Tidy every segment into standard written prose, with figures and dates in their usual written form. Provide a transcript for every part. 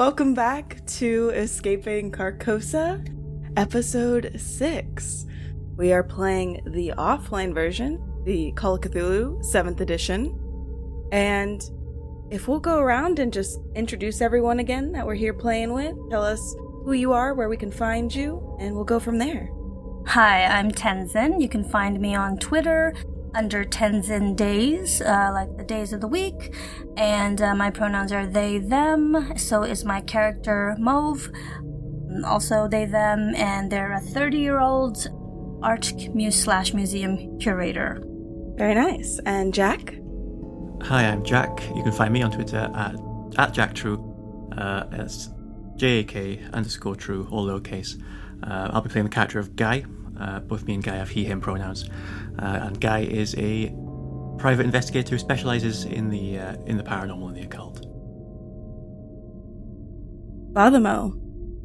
Welcome back to Escaping Carcosa, episode 6. We are playing the offline version, the Call of Cthulhu 7th edition. And if we'll go around and just introduce everyone again that we're here playing with, tell us who you are, where we can find you, and we'll go from there. Hi, I'm Tenzin. You can find me on Twitter under Tenzin Days, like the days of the week, and my pronouns are they, them, so is my character Mauve, also they, them, and they're a 30-year-old art museum curator. Very nice. And Jack? Hi, I'm Jack. You can find me on Twitter at Jack True, as JAK_True, all lowercase. I'll be playing the character of Guy. Both me and Guy have he/him pronouns, and Guy is a private investigator who specialises in the paranormal and the occult. Fatuma.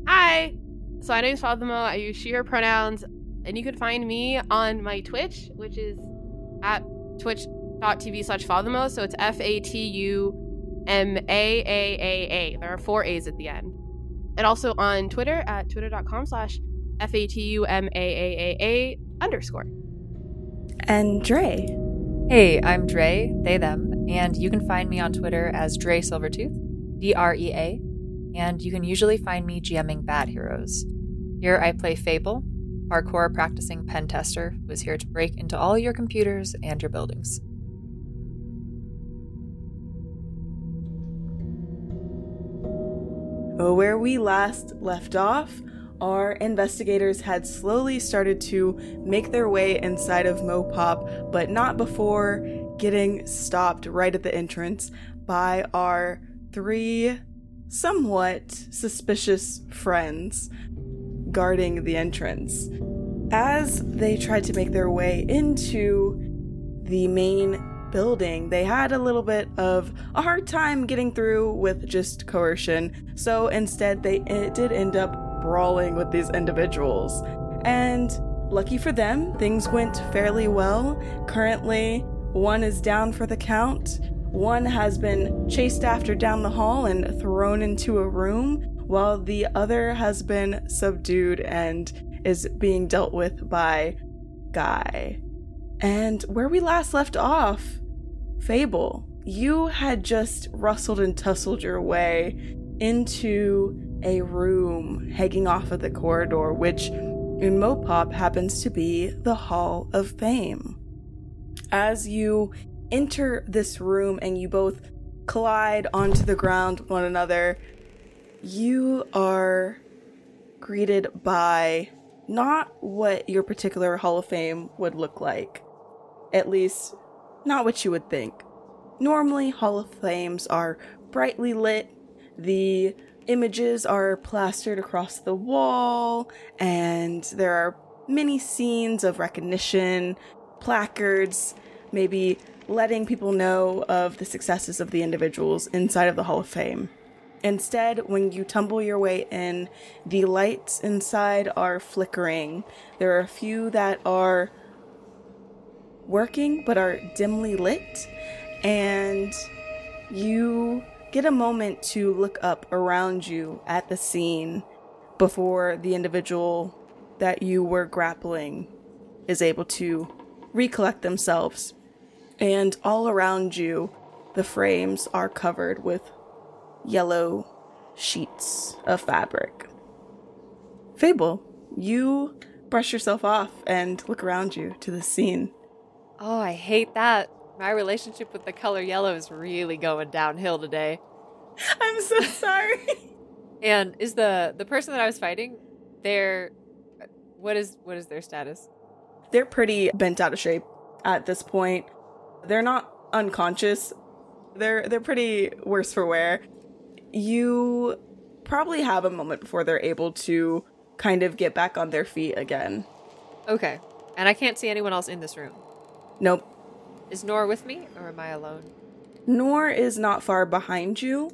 Hi. So my name's Fatuma. I use she/her pronouns, and you can find me on my Twitch, which is at twitch.tv/Fatuma. So it's FATUMAAAA. There are 4 A's at the end, and also on Twitter at twitter.com/FATUMAAA_. And Dre. Hey, I'm Dre, they, them, and you can find me on Twitter as Dre Silvertooth, DREA, and you can usually find me GMing Bad Heroes. Here I play Fable, hardcore practicing pen tester who is here to break into all your computers and your buildings. Well, where we last left off, our investigators had slowly started to make their way inside of Mopop, but not before getting stopped right at the entrance by our 3 somewhat suspicious friends guarding the entrance. As they tried to make their way into the main building, they had a little bit of a hard time getting through with just coercion, so instead they did end up brawling with these individuals. And lucky for them, things went fairly well. Currently, 1 is down for the count. 1 has been chased after down the hall and thrown into a room, while the other has been subdued and is being dealt with by Guy. And where we last left off, Fable, you had just rustled and tussled your way into a room hanging off of the corridor, which in Mopop happens to be the Hall of Fame. As you enter this room and you both collide onto the ground with one another, you are greeted by not what your particular Hall of Fame would look like. At least, not what you would think. Normally, Hall of Fames are brightly lit. The images are plastered across the wall, and there are many scenes of recognition, placards, maybe letting people know of the successes of the individuals inside of the Hall of Fame. Instead, when you tumble your way in, the lights inside are flickering. There are a few that are working but are dimly lit, and you get a moment to look up around you at the scene before the individual that you were grappling is able to recollect themselves. And all around you, the frames are covered with yellow sheets of fabric. Fable, you brush yourself off and look around you to the scene. Oh, I hate that. My relationship with the color yellow is really going downhill today. I'm so sorry. And is the person that I was fighting, what is their status? They're pretty bent out of shape at this point. They're not unconscious. They're pretty worse for wear. You probably have a moment before they're able to kind of get back on their feet again. Okay. And I can't see anyone else in this room. Nope. Is Nor with me, or am I alone? Nor is not far behind you.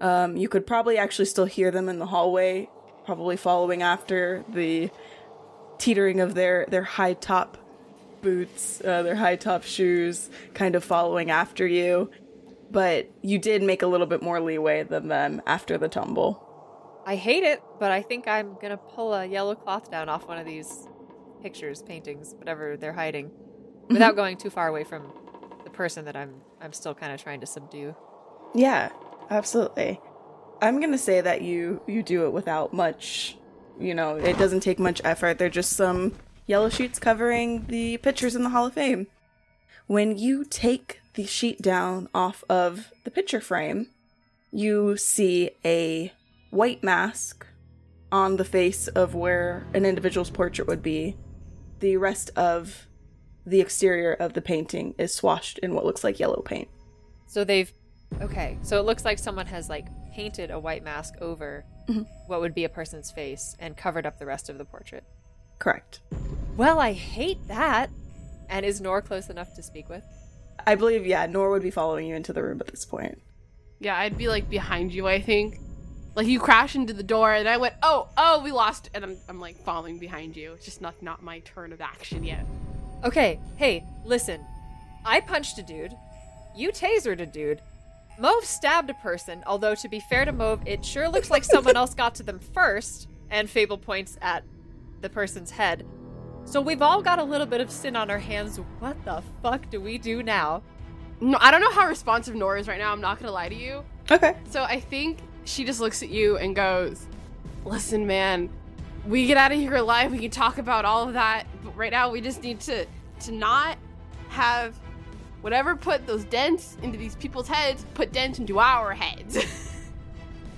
You could probably actually still hear them in the hallway, probably following after the teetering of their high-top boots, their high-top shoes, kind of following after you. but you did make a little bit more leeway than them after the tumble. I hate it, but I think I'm going to pull a yellow cloth down off one of these pictures, paintings, whatever they're hiding, without going too far away from the person that I'm still kind of trying to subdue. Yeah, absolutely. I'm going to say that you do it without much, you know, it doesn't take much effort. They're just some yellow sheets covering the pictures in the Hall of Fame. When you take the sheet down off of the picture frame, you see a white mask on the face of where an individual's portrait would be. The rest of the exterior of the painting is swashed in what looks like yellow paint. So it looks like someone has painted a white mask over what would be a person's face and covered up the rest of the portrait. Correct. Well, I hate that. And is Nor close enough to speak with? I believe, yeah, Nor would be following you into the room at this point. Yeah, I'd be behind you, I think. You crashed into the door, and I went, oh, we lost. And I'm following behind you. It's just not my turn of action yet. Okay, hey, listen. I punched a dude. You tasered a dude. Mauve stabbed a person, although to be fair to Mauve, it sure looks like someone else got to them first. And Fable points at the person's head. So we've all got a little bit of sin on our hands. What the fuck do we do now? No, I don't know how responsive Nora is right now. I'm not going to lie to you. Okay. So I think she just looks at you and goes, listen, man, we get out of here alive. We can talk about all of that. But right now we just need to not have whatever put those dents into these people's heads, put dents into our heads.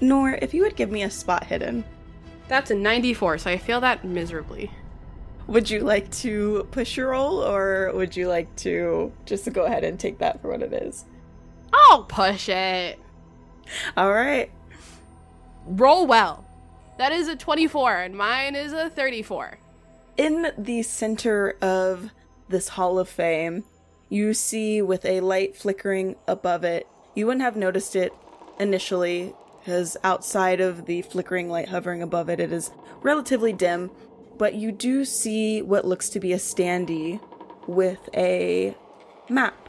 Nora, if you would give me a spot hidden. That's a 94, so I fail that miserably. Would you like to push your roll, or would you like to just go ahead and take that for what it is? I'll push it. All right. Roll well. That is a 24, and mine is a 34. In the center of this Hall of Fame, you see with a light flickering above it. You wouldn't have noticed it initially, because outside of the flickering light hovering above it, it is relatively dim. But you do see what looks to be a standee with a map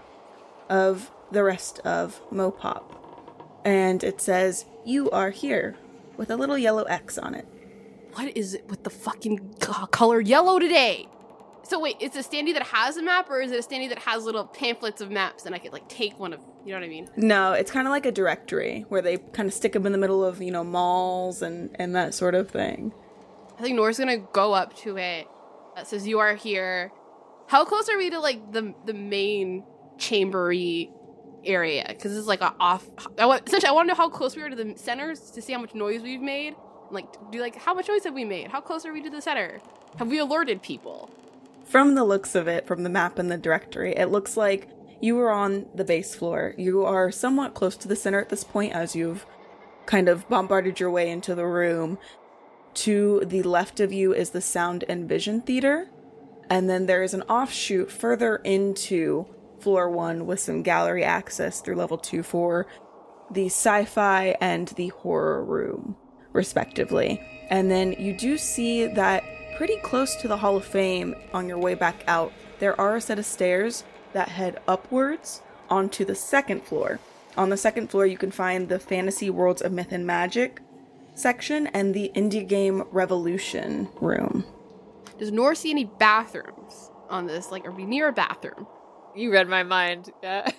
of the rest of Mopop. And it says, you are here, with a little yellow X on it. What is it with the fucking color yellow today? So wait, it's a standee that has a map, or is it a standee that has little pamphlets of maps and I could take one of, you know what I mean? No, it's kind of like a directory where they kind of stick them in the middle of, malls and that sort of thing. I think Nora's going to go up to it that says, you are here. How close are we to, the main chambery area? Because it's, an off... Essentially, I want to know how close we are to the centers to see how much noise we've made. How much noise have we made? How close are we to the center? Have we alerted people? From the looks of it, from the map and the directory, it looks like you were on the base floor. You are somewhat close to the center at this point as you've kind of bombarded your way into the room. To the left of you is the Sound and Vision Theater, and then there is an offshoot further into floor 1 with some gallery access through level 2 for the sci-fi and the horror room, respectively. And then you do see that pretty close to the Hall of Fame on your way back out, there are a set of stairs that head upwards onto the second floor. On the second floor, you can find the Fantasy Worlds of Myth and Magic section and the Indie Game Revolution room. Does Nora see any bathrooms on this? Are we near a bathroom? You read my mind. Yeah.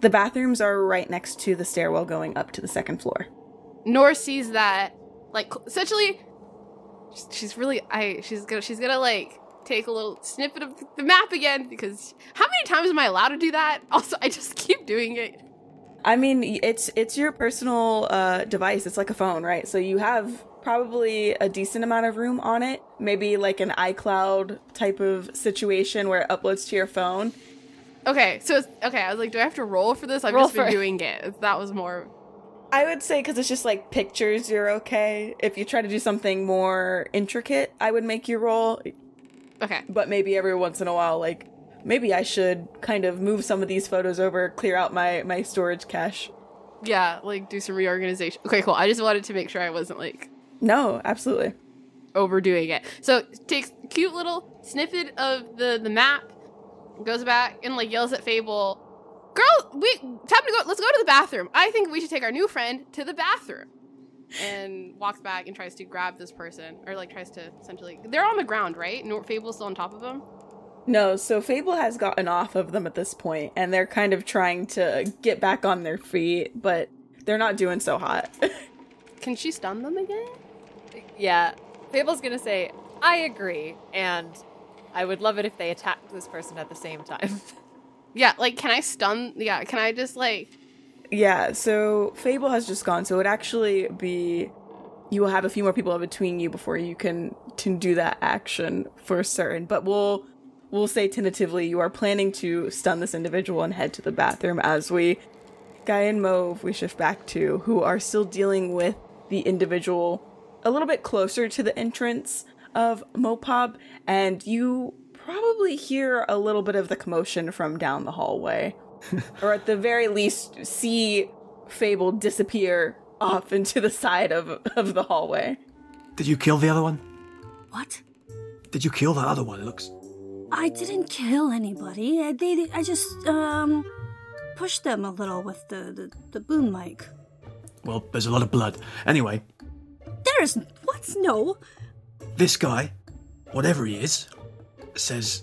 The bathrooms are right next to the stairwell going up to the second floor. Nora sees that, essentially, she's gonna take a little snippet of the map again, because how many times am I allowed to do that? Also, I just keep doing it. I mean, it's your personal device. It's like a phone, right? So you have probably a decent amount of room on it. Maybe an iCloud type of situation where it uploads to your phone. Okay, so I was do I have to roll for this? I've just been doing it. That was more... I would say because it's just pictures, you're okay. If you try to do something more intricate, I would make you roll. Okay. But maybe every once in a while, maybe I should kind of move some of these photos over, clear out my storage cache. Yeah, do some reorganization. Okay, cool. I just wanted to make sure I wasn't No, absolutely. Overdoing it. So takes a cute little snippet of the map, goes back and yells at Fable, Girl, Let's go to the bathroom. I think we should take our new friend to the bathroom. And walks back and tries to grab this person, or like tries to essentially. They're on the ground, right? Fable's still on top of them. No, so Fable has gotten off of them at this point, and they're kind of trying to get back on their feet, but they're not doing so hot. Can she stun them again? Yeah. Fable's gonna say, I agree, and I would love it if they attacked this person at the same time. Yeah, like, can I stun? Yeah, can I just, like... Yeah, so Fable has just gone, so it would actually be... You will have a few more people between you before you can do that action for certain, but we'll say tentatively you are planning to stun this individual and head to the bathroom as Guy and Mauve, we shift back to, who are still dealing with the individual a little bit closer to the entrance of Mopop, and you probably hear a little bit of the commotion from down the hallway. Or at the very least, see Fable disappear off into the side of the hallway. Did you kill the other one? What? Did you kill the other one, Lux? I didn't kill anybody. I just, pushed them a little with the boom mic. Well, there's a lot of blood. Anyway. There is... What? No. This guy, whatever he is, says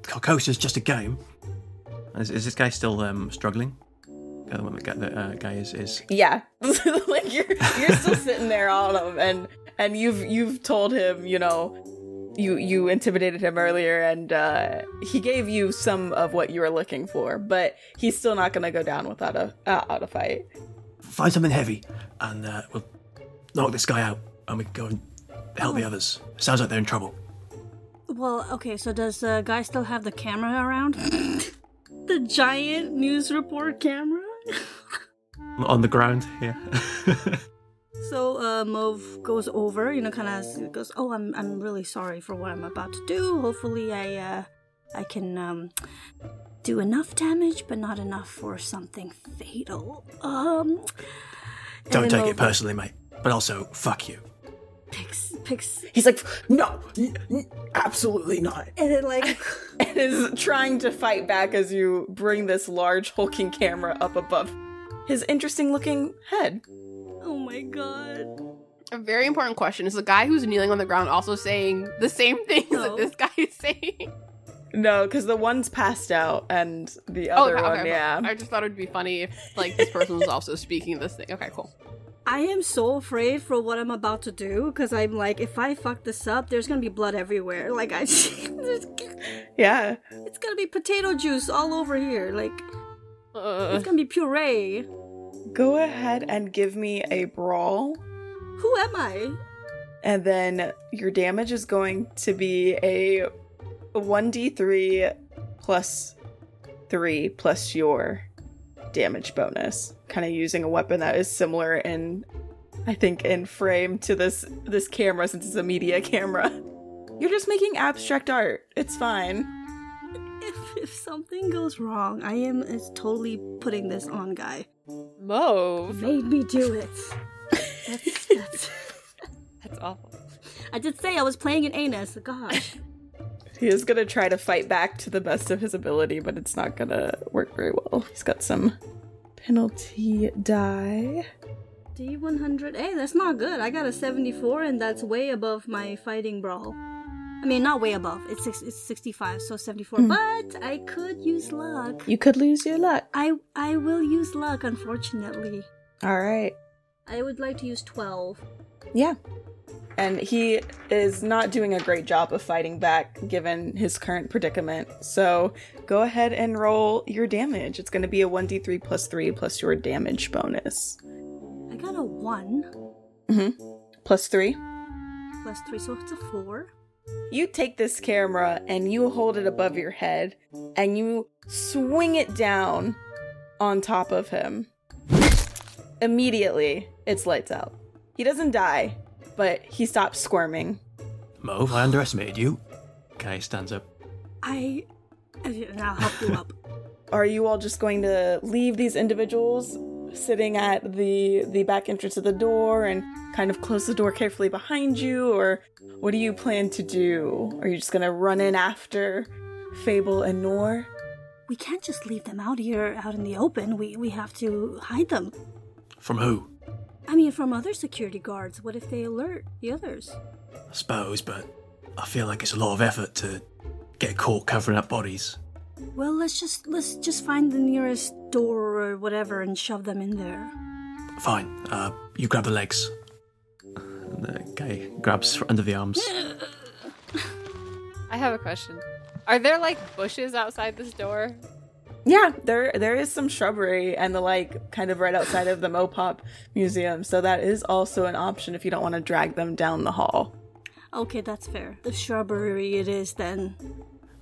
Carcosa's just a game. Is this guy still struggling? The guy is... Yeah. Like, you're still sitting there on him, and you've told him, you know... You intimidated him earlier, and he gave you some of what you were looking for, but he's still not going to go down without a fight. Find something heavy, and we'll knock this guy out, and we can go and help the others. Sounds like they're in trouble. Well, okay, so does the guy still have the camera around? The giant news report camera? On the ground, yeah. So Mauve goes over, you know, kind of goes, oh, I'm really sorry for what I'm about to do. Hopefully I can do enough damage, but not enough for something fatal. Don't take it personally, mate, but also, fuck you. Picks. He's like, no, absolutely not. And then like, and is trying to fight back as you bring this large hulking camera up above his interesting looking head. Oh my god. A very important question. Is the guy who's kneeling on the ground also saying the same things that this guy is saying? No, because the one's passed out and the other one, yeah. I just thought it would be funny if, like, this person was also speaking this thing. Okay, cool. I am so afraid for what I'm about to do, because I'm like, if I fuck this up, there's going to be blood everywhere. Like, I just... Yeah. It's going to be potato juice all over here. Like, it's going to be puree. Go ahead and give me a brawl. Who am I? And then your damage is going to be a 1d3 plus 3 plus your damage bonus. Kind of using a weapon that is similar in, I think, in frame to this camera, since it's a media camera. You're just making abstract art. It's fine. If something goes wrong, I am totally putting this on Guy. Mauve made me do it. That's awful. I did say I was playing an anus. Gosh. He is gonna try to fight back to the best of his ability, but it's not gonna work very well. He's got some penalty die. D100. Hey, that's not good. I got a 74, and that's way above my fighting brawl. I mean, not way above. It's 65, so 74. But I could use luck. You could lose your luck. I will use luck, unfortunately. All right. I would like to use 12. Yeah. And he is not doing a great job of fighting back, given his current predicament. So go ahead and roll your damage. It's going to be a 1d3 plus 3 plus your damage bonus. I got a 1. Mm-hmm. Plus 3. Plus 3, so it's a 4. You take this camera and you hold it above your head and you swing it down on top of him. Immediately, it's lights out. He doesn't die, but he stops squirming. Mauve, I underestimated you. Guy stands up. I'll help you up. Are you all just going to leave these individuals sitting at the back entrance of the door and kind of close the door carefully behind you, or what do you plan to do? Are you just gonna run in after Fable and Noor? We can't just leave them out here, out in the open. We have to hide them. From who? I mean, from other security guards. What if they alert the others? I suppose, but I feel like it's a lot of effort to get caught covering up bodies. Well, let's just find the nearest door or whatever and shove them in there. Fine. You grab the legs. Okay, grabs under the arms. I have a question. Are there, like, bushes outside this door? Yeah, there is some shrubbery and the, like, kind of right outside of the Mopop Museum, so that is also an option if you don't want to drag them down the hall. Okay, that's fair. The shrubbery it is, then.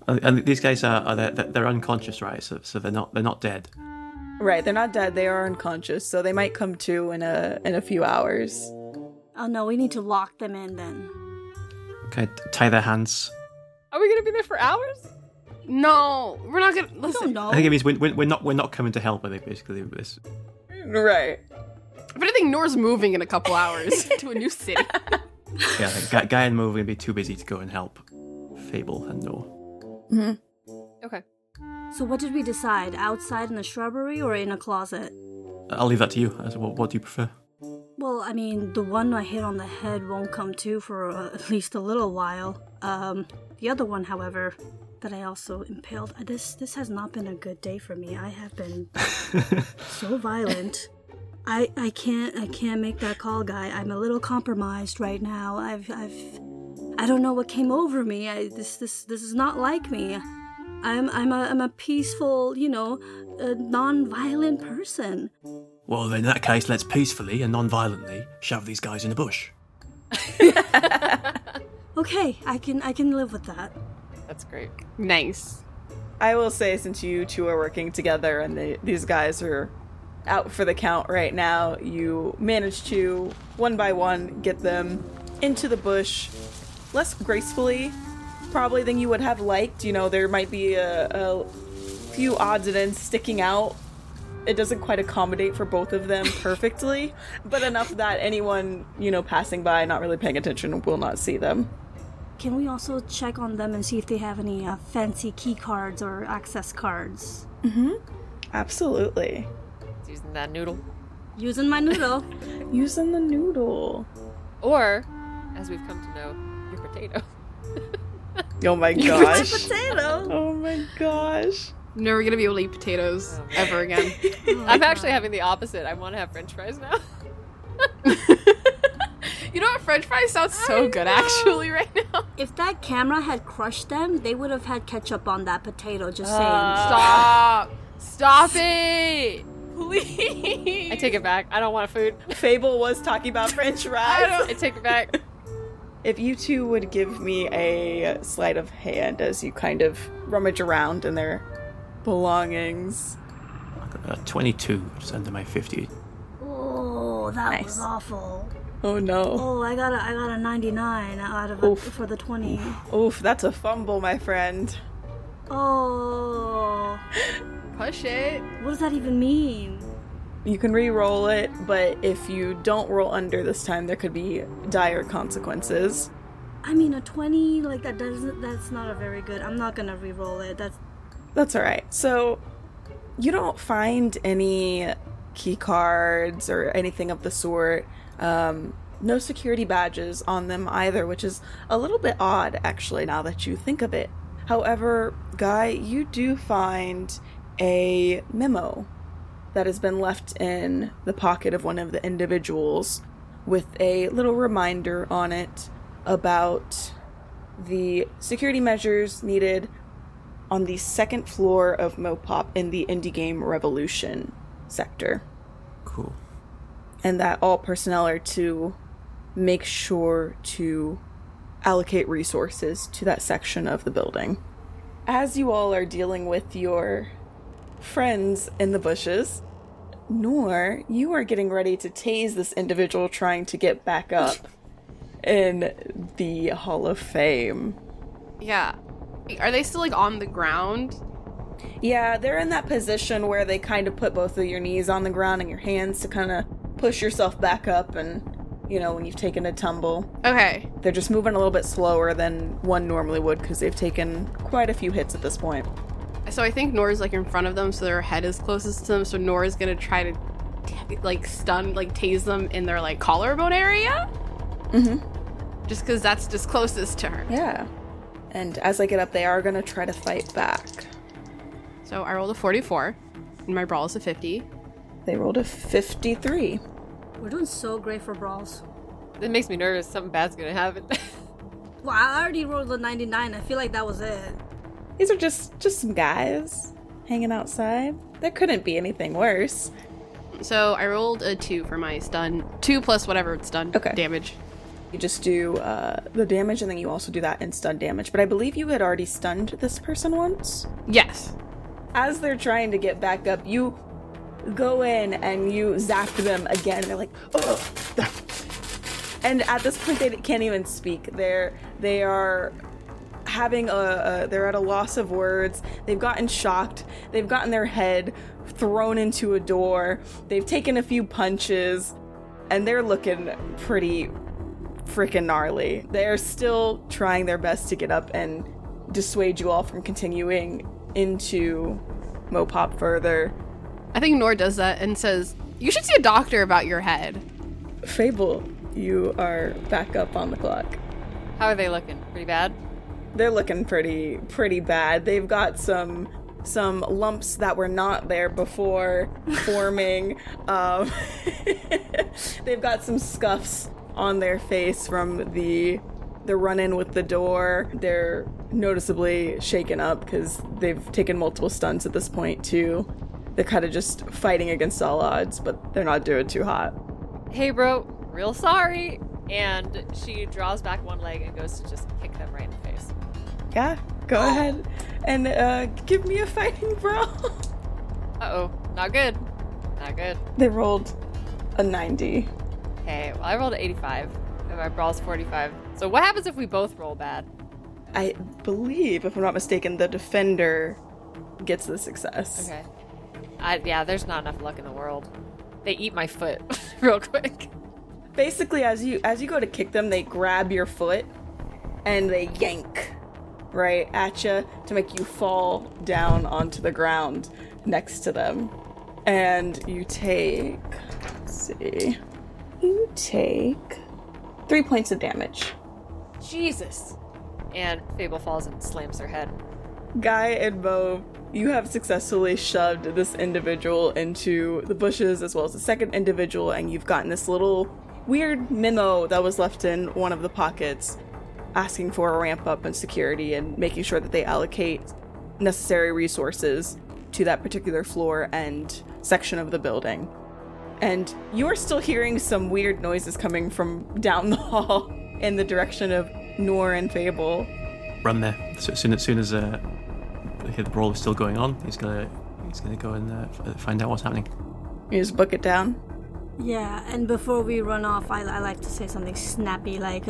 And these guys they're unconscious, right? So they're not dead. Right, they're not dead. They are unconscious, so they might come to in a few hours. Oh no, we need to lock them in then. Okay, tie their hands. Are we gonna be there for hours? No, we're not gonna. Listen, I think it means we're not coming to help. I think basically this. Right. But I think Nora's moving in a couple hours to a new city. Yeah, Guy and Mo are gonna be too busy to go and help Fable and Nora. Mm-hmm. Okay. So what did we decide? Outside in a shrubbery or in a closet? I'll leave that to you. What do you prefer? Well, I mean, the one I hit on the head won't come to for at least a little while. The other one, however, that I also impaled... This has not been a good day for me. I have been so violent. I can't make that call, Guy. I'm a little compromised right now. I don't know what came over me. This is not like me. I'm a peaceful, non-violent person. Well, then in that case, let's peacefully and non-violently shove these guys in the bush. Okay, I can live with that. That's great. Nice. I will say, since you two are working together and these guys are out for the count right now, you manage to, one by one, get them into the bush less gracefully, probably, than you would have liked. You know, there might be a few odds and ends sticking out. It doesn't quite accommodate for both of them perfectly, but enough that anyone, passing by, not really paying attention, will not see them. Can we also check on them and see if they have any fancy key cards or access cards? Mm-hmm. Absolutely. Using that noodle. Using my noodle. Using the noodle. Or, as we've come to know, your potato. Oh my gosh. Potato. Oh my gosh. Never going to be able to eat potatoes ever again. I'm actually having the opposite. I want to have french fries now. You know what? French fries sounds so good actually right now. If that camera had crushed them, they would have had ketchup on that potato, just saying. Stop it! Please! I take it back. I don't want food. Fable was talking about french fries. I take it back. If you two would give me a sleight of hand as you kind of rummage around in their belongings. 22, which is under my 50. Oh, that was awful. Oh no. Oh, I got a 99 out of for the 20. Oof, that's a fumble, my friend. Oh. Push it. What does that even mean? You can re-roll it, but if you don't roll under this time, there could be dire consequences. I mean, a 20, like, that's not a very good... I'm not gonna re-roll it. That's all right. So you don't find any key cards or anything of the sort. No security badges on them either, which is a little bit odd, actually, now that you think of it. However, Guy, you do find a memo that has been left in the pocket of one of the individuals with a little reminder on it about the security measures needed on the second floor of Mopop in the Indie Game Revolution sector. Cool. And that all personnel are to make sure to allocate resources to that section of the building. As you all are dealing with your friends in the bushes, Noor, you are getting ready to tase this individual trying to get back up in the Hall of Fame. Yeah. Are they still, like, on the ground? Yeah, they're in that position where they kind of put both of your knees on the ground and your hands to kind of push yourself back up and, when you've taken a tumble. Okay. They're just moving a little bit slower than one normally would because they've taken quite a few hits at this point. So I think Nora's like in front of them, so their head is closest to them. So Nora's gonna try to tase them in their like collarbone area. Mm-hmm. Just because that's just closest to her. Yeah. And as I get up, they are gonna try to fight back. So I rolled a 44, and my brawl is a 50. They rolled a 53. We're doing so great for brawls. It makes me nervous. Something bad's gonna happen. Well, I already rolled a 99. I feel like that was it. These are just some guys hanging outside. There couldn't be anything worse. So I rolled a 2 for my stun. 2 plus whatever it's stun damage. You just do the damage, and then you also do that in stun damage. But I believe you had already stunned this person once? Yes. As they're trying to get back up, you go in and you zap them again. They're like, oh! And at this point, they can't even speak. They are having they're at a loss of words. They've gotten shocked. They've gotten their head thrown into a door. They've taken a few punches, and they're looking pretty freaking gnarly. They're still trying their best to get up and dissuade you all from continuing into Mopop further. I think Nora does that and says, "You should see a doctor about your head." Fable, you are back up on the clock. How are they looking? Pretty bad? They're looking pretty bad. They've got some lumps that were not there before forming. They've got some scuffs on their face from the run-in with the door. They're noticeably shaken up because they've taken multiple stunts at this point, too. They're kind of just fighting against all odds, but they're not doing too hot. Hey, bro. Real sorry. And she draws back one leg and goes to just kick them right in the face. Yeah, go ahead and give me a fighting brawl. Uh-oh, not good. They rolled a 90. Okay, well I rolled an 85 and my brawl's 45. So what happens if we both roll bad? I believe, if I'm not mistaken, the defender gets the success. Okay. There's not enough luck in the world. They eat my foot real quick. Basically, as you go to kick them, they grab your foot and they yank right at you to make you fall down onto the ground next to them. And you take, you take 3 points of damage. Jesus. And Fable falls and slams her head. Guy and Bo, you have successfully shoved this individual into the bushes as well as the second individual, and you've gotten this little weird memo that was left in one of the pockets asking for a ramp up in security and making sure that they allocate necessary resources to that particular floor and section of the building. And you are still hearing some weird noises coming from down the hall in the direction of Noor and Fable. Run there. So as soon as the brawl is still going on, he's gonna go and find out what's happening. You just book it down. Yeah, and before we run off, I like to say something snappy like,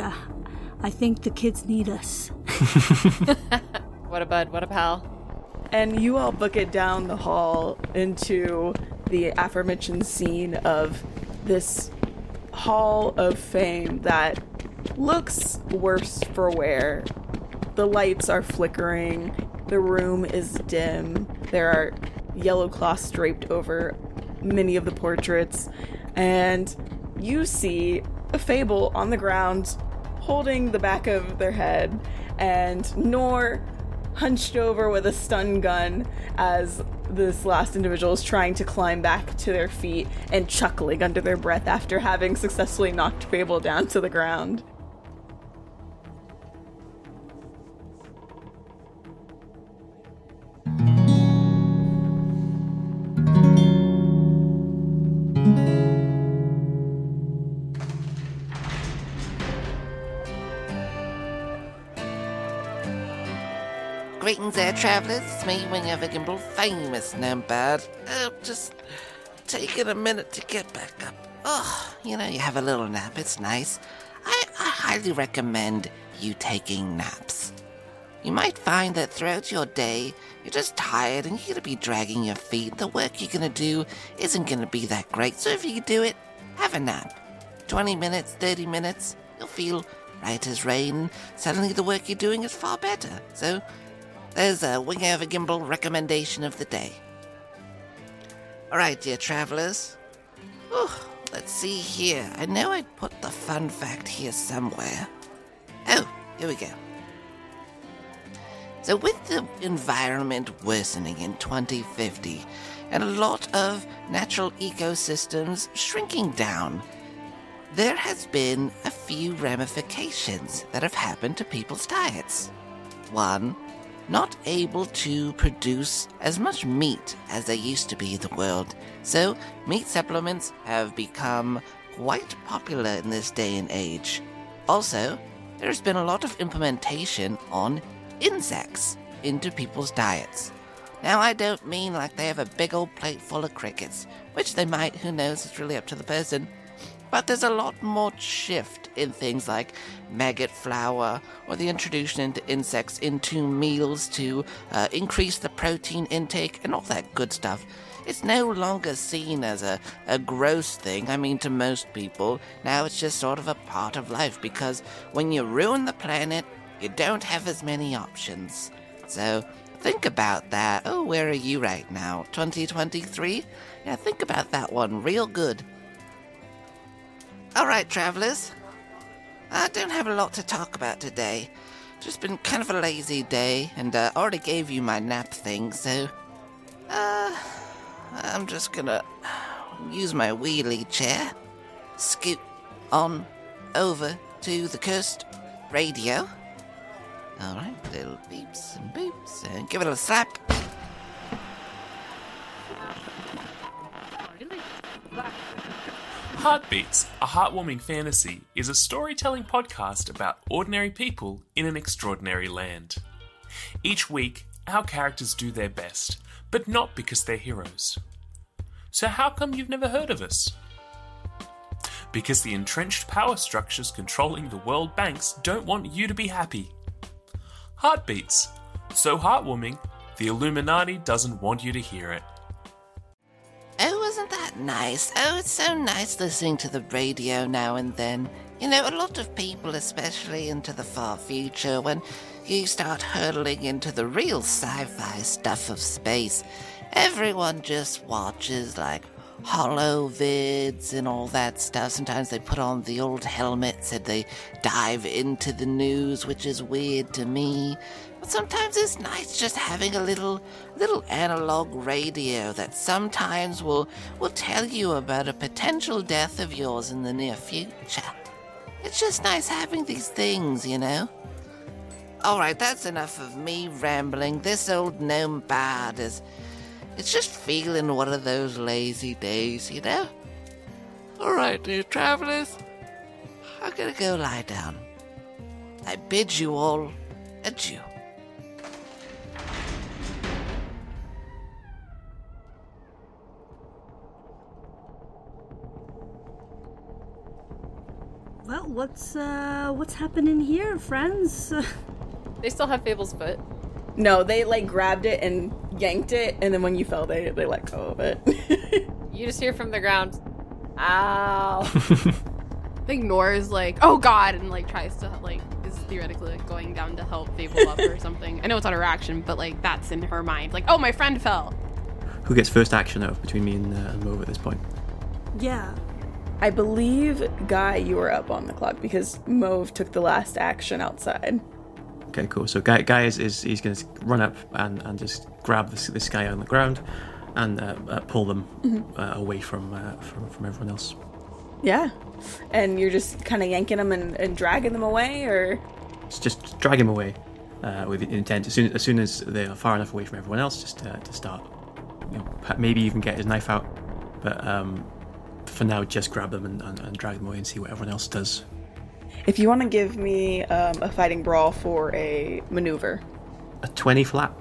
I think the kids need us. What a bud, what a pal. And you all book it down the hall into the aforementioned scene of this Hall of Fame that looks worse for wear. The lights are flickering, the room is dim, there are yellow cloths draped over many of the portraits, and you see a Fable on the ground holding the back of their head, and Noor hunched over with a stun gun as this last individual is trying to climb back to their feet and chuckling under their breath after having successfully knocked Fable down to the ground. Greetings there, travellers. It's me, Wing of a Gimbal, famous Nambard. I'm just taking a minute to get back up. Oh, you know, you have a little nap. It's nice. I highly recommend you taking naps. You might find that throughout your day, you're just tired and you're going to be dragging your feet. The work you're going to do isn't going to be that great. So if you do it, have a nap. 20 minutes, 30 minutes, you'll feel right as rain. Suddenly the work you're doing is far better. So There's a Wing Over Gimbal recommendation of the day. All right, dear travelers. Whew, let's see here. I know I'd put the fun fact here somewhere. Oh, here we go. So with the environment worsening in 2050 and a lot of natural ecosystems shrinking down, there has been a few ramifications that have happened to people's diets. One, not able to produce as much meat as there used to be in the world, so meat supplements have become quite popular in this day and age. Also, there's been a lot of implementation on insects into people's diets. Now, I don't mean like they have a big old plate full of crickets, which they might, who knows, it's really up to the person. But there's a lot more shift in things like maggot flour or the introduction into insects into meals to increase the protein intake and all that good stuff. It's no longer seen as a gross thing, I mean, to most people. Now it's just sort of a part of life, because when you ruin the planet, you don't have as many options. So think about that. Oh, where are you right now? 2023? Yeah, think about that one real good. All right, travelers. I don't have a lot to talk about today. Just been kind of a lazy day, and I already gave you my nap thing, so I'm just gonna use my wheelie chair, scoot on over to the cursed radio. All right, little beeps and boops, and give it a slap. Heartbeats, a heartwarming fantasy, is a storytelling podcast about ordinary people in an extraordinary land. Each week, our characters do their best, but not because they're heroes. So how come you've never heard of us? Because the entrenched power structures controlling the world banks don't want you to be happy. Heartbeats. So heartwarming, the Illuminati doesn't want you to hear it. Oh, isn't that nice? Oh, it's so nice listening to the radio now and then. You know, a lot of people, especially into the far future, when you start hurtling into the real sci-fi stuff of space, everyone just watches, like, holovids and all that stuff. Sometimes they put on the old helmets and they dive into the news, which is weird to me. But sometimes it's nice just having a little analog radio that sometimes will tell you about a potential death of yours in the near future. It's just nice having these things, you know. All right, that's enough of me rambling. This old gnome bard is... It's just feeling one of those lazy days, you know? All right, dear travelers, I'm gonna go lie down. I bid you all adieu. Well, what's happening here, friends? They still have Fable's foot. No, they, like, grabbed it and yanked it, and then when you fell, they let go of it. You just hear from the ground, ow. They ignores, like, oh, God, and, like, tries to, like, is theoretically, like, going down to help Fable up or something. I know it's on her action, but, like, that's in her mind. Like, oh, my friend fell. Who gets first action out between me and Mauve at this point? Yeah. I believe, Guy, you were up on the clock, because Mauve took the last action outside. Okay, cool. So Guy he's going to run up and just grab this guy on the ground and pull them away from everyone else. Yeah. And you're just kind of yanking them and dragging them away, or? Just drag him away with the intent, as soon as they are far enough away from everyone else, just to start. You know, maybe even get his knife out. But for now, just grab them and drag them away and see what everyone else does. If you want to give me a fighting brawl for a maneuver. A 20 flat.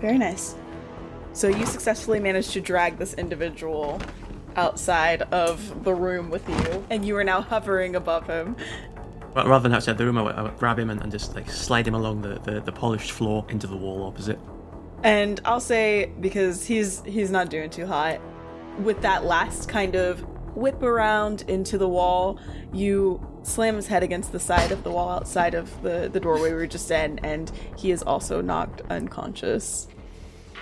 Very nice. So you successfully managed to drag this individual outside of the room with you, and you are now hovering above him. Well, rather than outside the room, I would grab him and just, like, slide him along the polished floor into the wall opposite. And I'll say, because he's not doing too hot, with that last kind of whip around into the wall, you slam his head against the side of the wall outside of the doorway we were just in, and he is also knocked unconscious.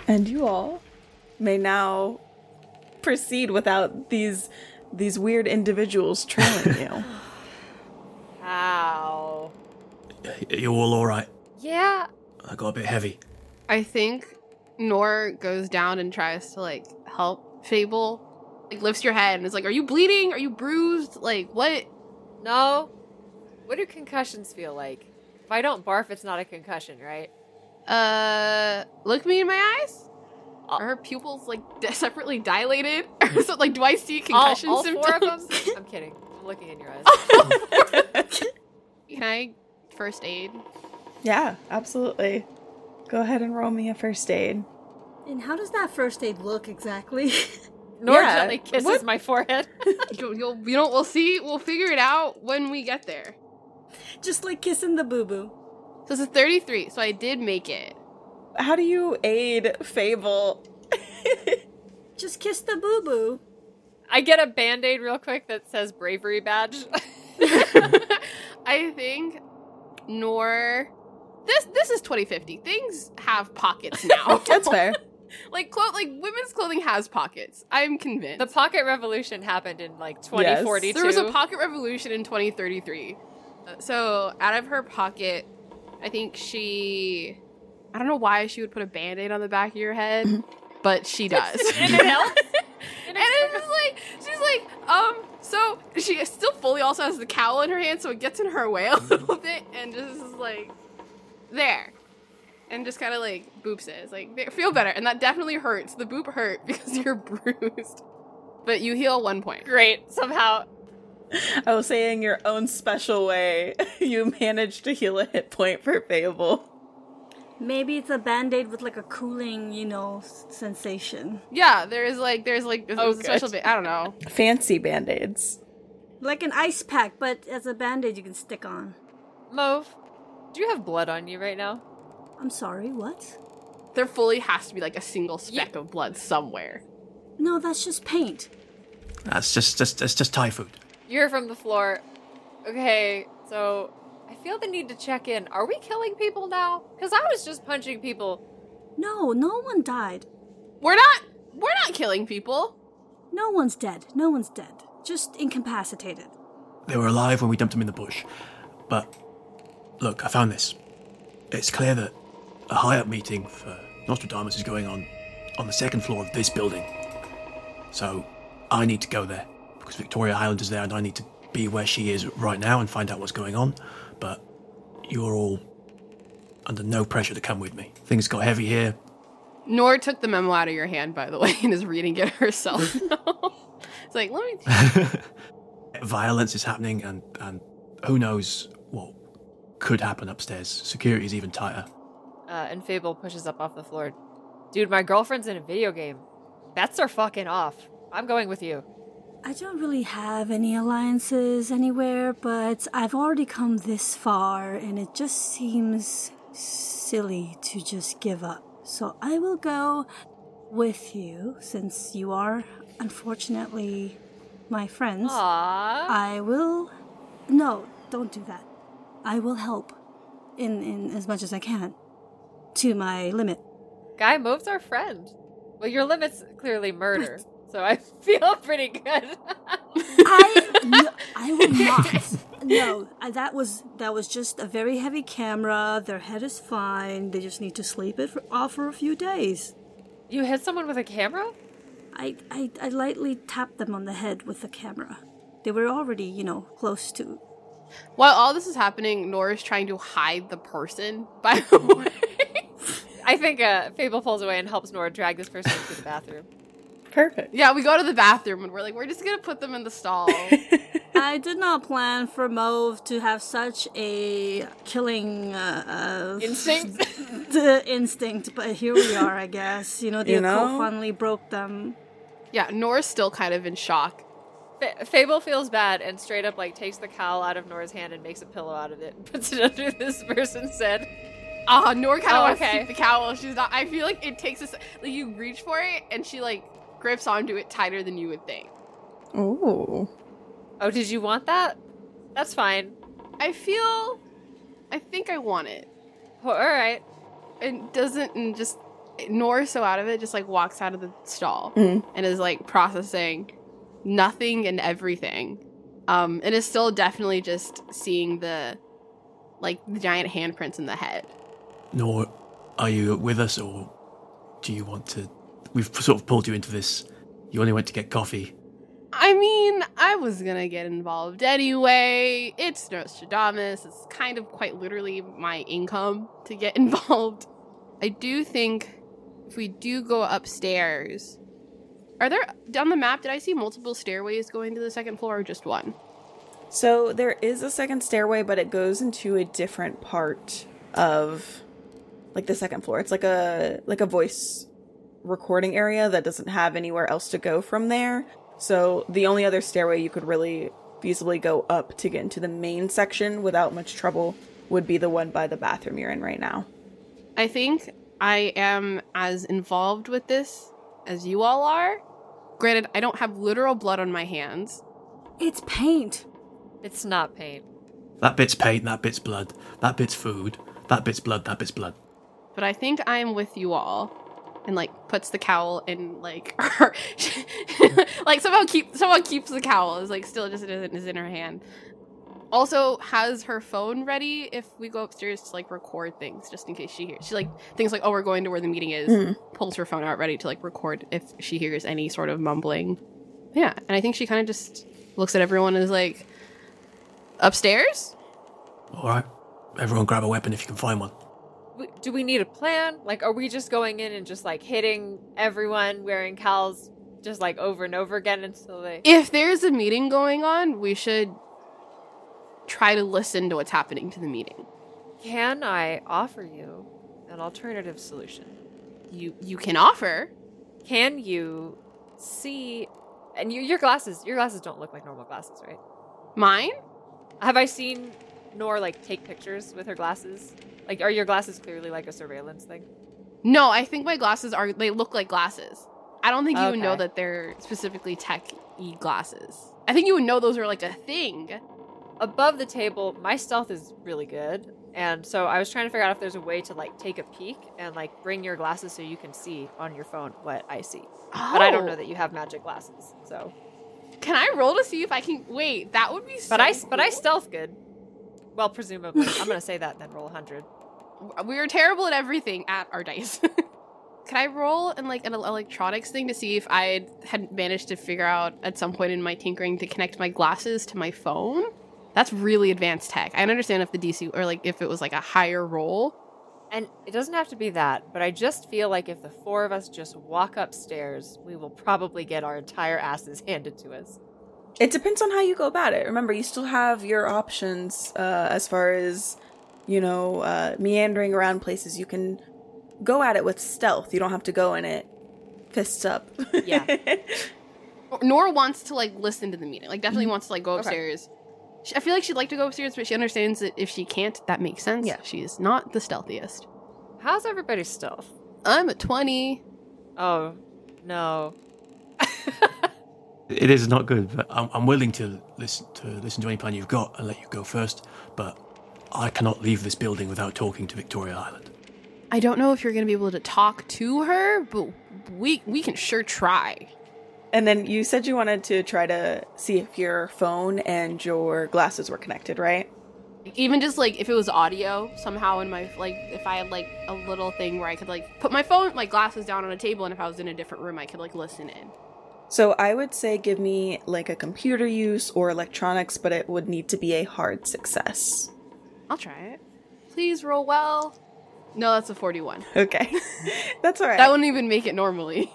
And you all may now proceed without these weird individuals trailing you. Ow. You all right? Yeah. I got a bit heavy. I think Nor goes down and tries to, like, help Fable. Like, lifts your head and is like, are you bleeding? Are you bruised? Like, what? No. What do concussions feel like? If I don't barf, it's not a concussion, right? Look me in my eyes? Are her pupils, like, separately dilated? So, like, do I see concussion symptoms? All four of them? I'm kidding. I'm looking in your eyes. Can I first aid? Yeah, absolutely. Go ahead and roll me a first aid. And how does that first aid look exactly? Nor gently kisses my forehead. We'll see. We'll figure it out when we get there. Just like kissing the boo-boo. So it's a 33, so I did make it. How do you aid Fable? Just kiss the boo-boo. I get a Band-Aid real quick that says bravery badge. I think Nor... This is 2050. Things have pockets now. That's fair. Like women's clothing has pockets. I'm convinced. The pocket revolution happened in, like, 2042. Yes. There was a pocket revolution in 2033. So out of her pocket, I think she... I don't know why she would put a Band-Aid on the back of your head, but she does. And it helps. And it's just like, she's like, so she still fully also has the cowl in her hand, so it gets in her way a little bit, and just is like, there. And just kind of, like, boops it. It's like, feel better. And that definitely hurts. The boop hurt because you're bruised. But you heal 1 point. Great. Somehow. I will say, in your own special way, you managed to heal a hit point for Fable. Maybe it's a Band-Aid with, like, a cooling, sensation. Yeah, there's a special Band-Aid. I don't know. Fancy Band-Aids. Like an ice pack, but as a Band-Aid you can stick on. Mauve, do you have blood on you right now? I'm sorry, what? There fully has to be, like, a single speck of blood somewhere. No, that's just paint. That's just Thai food. You're from the floor. Okay, so... I feel the need to check in. Are we killing people now? Because I was just punching people. No, no one died. We're not killing people. No one's dead. Just incapacitated. They were alive when we dumped them in the bush. But, look, I found this. It's clear that a high-up meeting for Nostradamus is going on the second floor of this building. So, I need to go there. Because Victoria Highland is there and I need to be where she is right now and find out what's going on. But you're all under no pressure to come with me. Things got heavy here. Nor took the memo out of your hand, by the way, and is reading it herself. It's like, let me... Violence is happening, and who knows what could happen upstairs. Security's even tighter. And Fable pushes up off the floor. Dude, my girlfriend's in a video game. Bets are fucking off. I'm going with you. I don't really have any alliances anywhere, but I've already come this far, and it just seems silly to just give up. So I will go with you, since you are, unfortunately, my friends. Aww. I will... No, don't do that. I will help in as much as I can, to my limit. Guy moves our friend. Well, your limit's clearly murder. So I feel pretty good. I will not. No, that was just a very heavy camera. Their head is fine. They just need to sleep it off for a few days. You hit someone with a camera? I lightly tapped them on the head with the camera. They were already, close to. While all this is happening, Nora's trying to hide the person, by the way. I think Fable pulls away and helps Nora drag this person to the bathroom. Perfect. Yeah, we go to the bathroom and we're like, we're just going to put them in the stall. I did not plan for Mauve to have such a killing instinct. Instinct, but here we are, I guess. The occult finally broke them. Yeah, Nora's still kind of in shock. Fable feels bad and straight up, like, takes the cowl out of Nora's hand and makes a pillow out of it and puts it under this person's head. Nora kind of wants to keep the cowl. She's not. I feel like it takes us. Like, you reach for it and she, like, grips onto it tighter than you would think. Oh. Oh, did you want that? That's fine. I think I want it. Well, all right. And Nora's so out of it, just like walks out of the stall and is like processing nothing and everything. And is still definitely just seeing the giant handprints in the head. Nora, are you with us, or do you want to... We've sort of pulled you into this. You only went to get coffee. I mean, I was going to get involved anyway. It's Nostradamus. It's kind of quite literally my income to get involved. I do think if we do go upstairs... Are there, on the map, did I see multiple stairways going to the second floor or just one? So there is a second stairway, but it goes into a different part of, the second floor. It's like a voice recording area that doesn't have anywhere else to go from there. So the only other stairway you could really feasibly go up to get into the main section without much trouble would be the one by the bathroom you're in right now. I think I am as involved with this as you all are. Granted, I don't have literal blood on my hands. It's paint. It's not paint. That bit's paint, that bit's blood, that bit's food, that bit's blood, that bit's blood. But I think I am with you all. And, puts the cowl in, her... somehow keeps the cowl. It's, still just is in her hand. Also has her phone ready if we go upstairs to, record things, just in case she hears. She, thinks, oh, we're going to where the meeting is. Pulls her phone out ready to, record if she hears any sort of mumbling. Yeah, and I think she kind of just looks at everyone and is like, upstairs? All right. Everyone grab a weapon if you can find one. Do we need a plan? Are we just going in and just, hitting everyone wearing cowls just, over and over again until they... If there's a meeting going on, we should try to listen to what's happening to the meeting. Can I offer you an alternative solution? You can offer? Can you see... And your glasses don't look like normal glasses, right? Mine? Have I seen Nora, take pictures with her glasses? Are your glasses clearly a surveillance thing? No, I think my glasses are... They look like glasses. I don't think you would know that they're specifically tech-y glasses. I think you would know those are, a thing. Above the table, my stealth is really good. And so I was trying to figure out if there's a way to, take a peek and, bring your glasses so you can see on your phone what I see. Oh. But I don't know that you have magic glasses, so... Can I roll to see if I can... Wait, that would be so cool. But I stealth good. Well, presumably. I'm going to say that, then roll 100. We are terrible at everything at our dice. Can I roll in an electronics thing to see if I had managed to figure out at some point in my tinkering to connect my glasses to my phone? That's really advanced tech. I understand if the DC or if it was a higher roll. And it doesn't have to be that, but I just feel if the four of us just walk upstairs, we will probably get our entire asses handed to us. It depends on how you go about it. Remember, you still have your options as far as, meandering around places. You can go at it with stealth. You don't have to go in it fists up. Yeah. Nora wants to, listen to the meeting. Definitely wants to, go upstairs. Okay. I feel like she'd like to go upstairs, but she understands that if she can't, that makes sense. Yeah. She's not the stealthiest. How's everybody's stealth? I'm a 20. Oh, no. It is not good, but I'm willing to listen to any plan you've got and let you go first, but I cannot leave this building without talking to Victoria Highland. I don't know if you're going to be able to talk to her, but we can sure try. And then you said you wanted to try to see if your phone and your glasses were connected, right? Even just, if it was audio somehow in my, if I had, a little thing where I could, put my phone, my glasses down on a table, and if I was in a different room, I could, listen in. So I would say give me a computer use or electronics, but it would need to be a hard success. I'll try it. Please roll well. No, that's a 41. Okay. That's all right. That wouldn't even make it normally.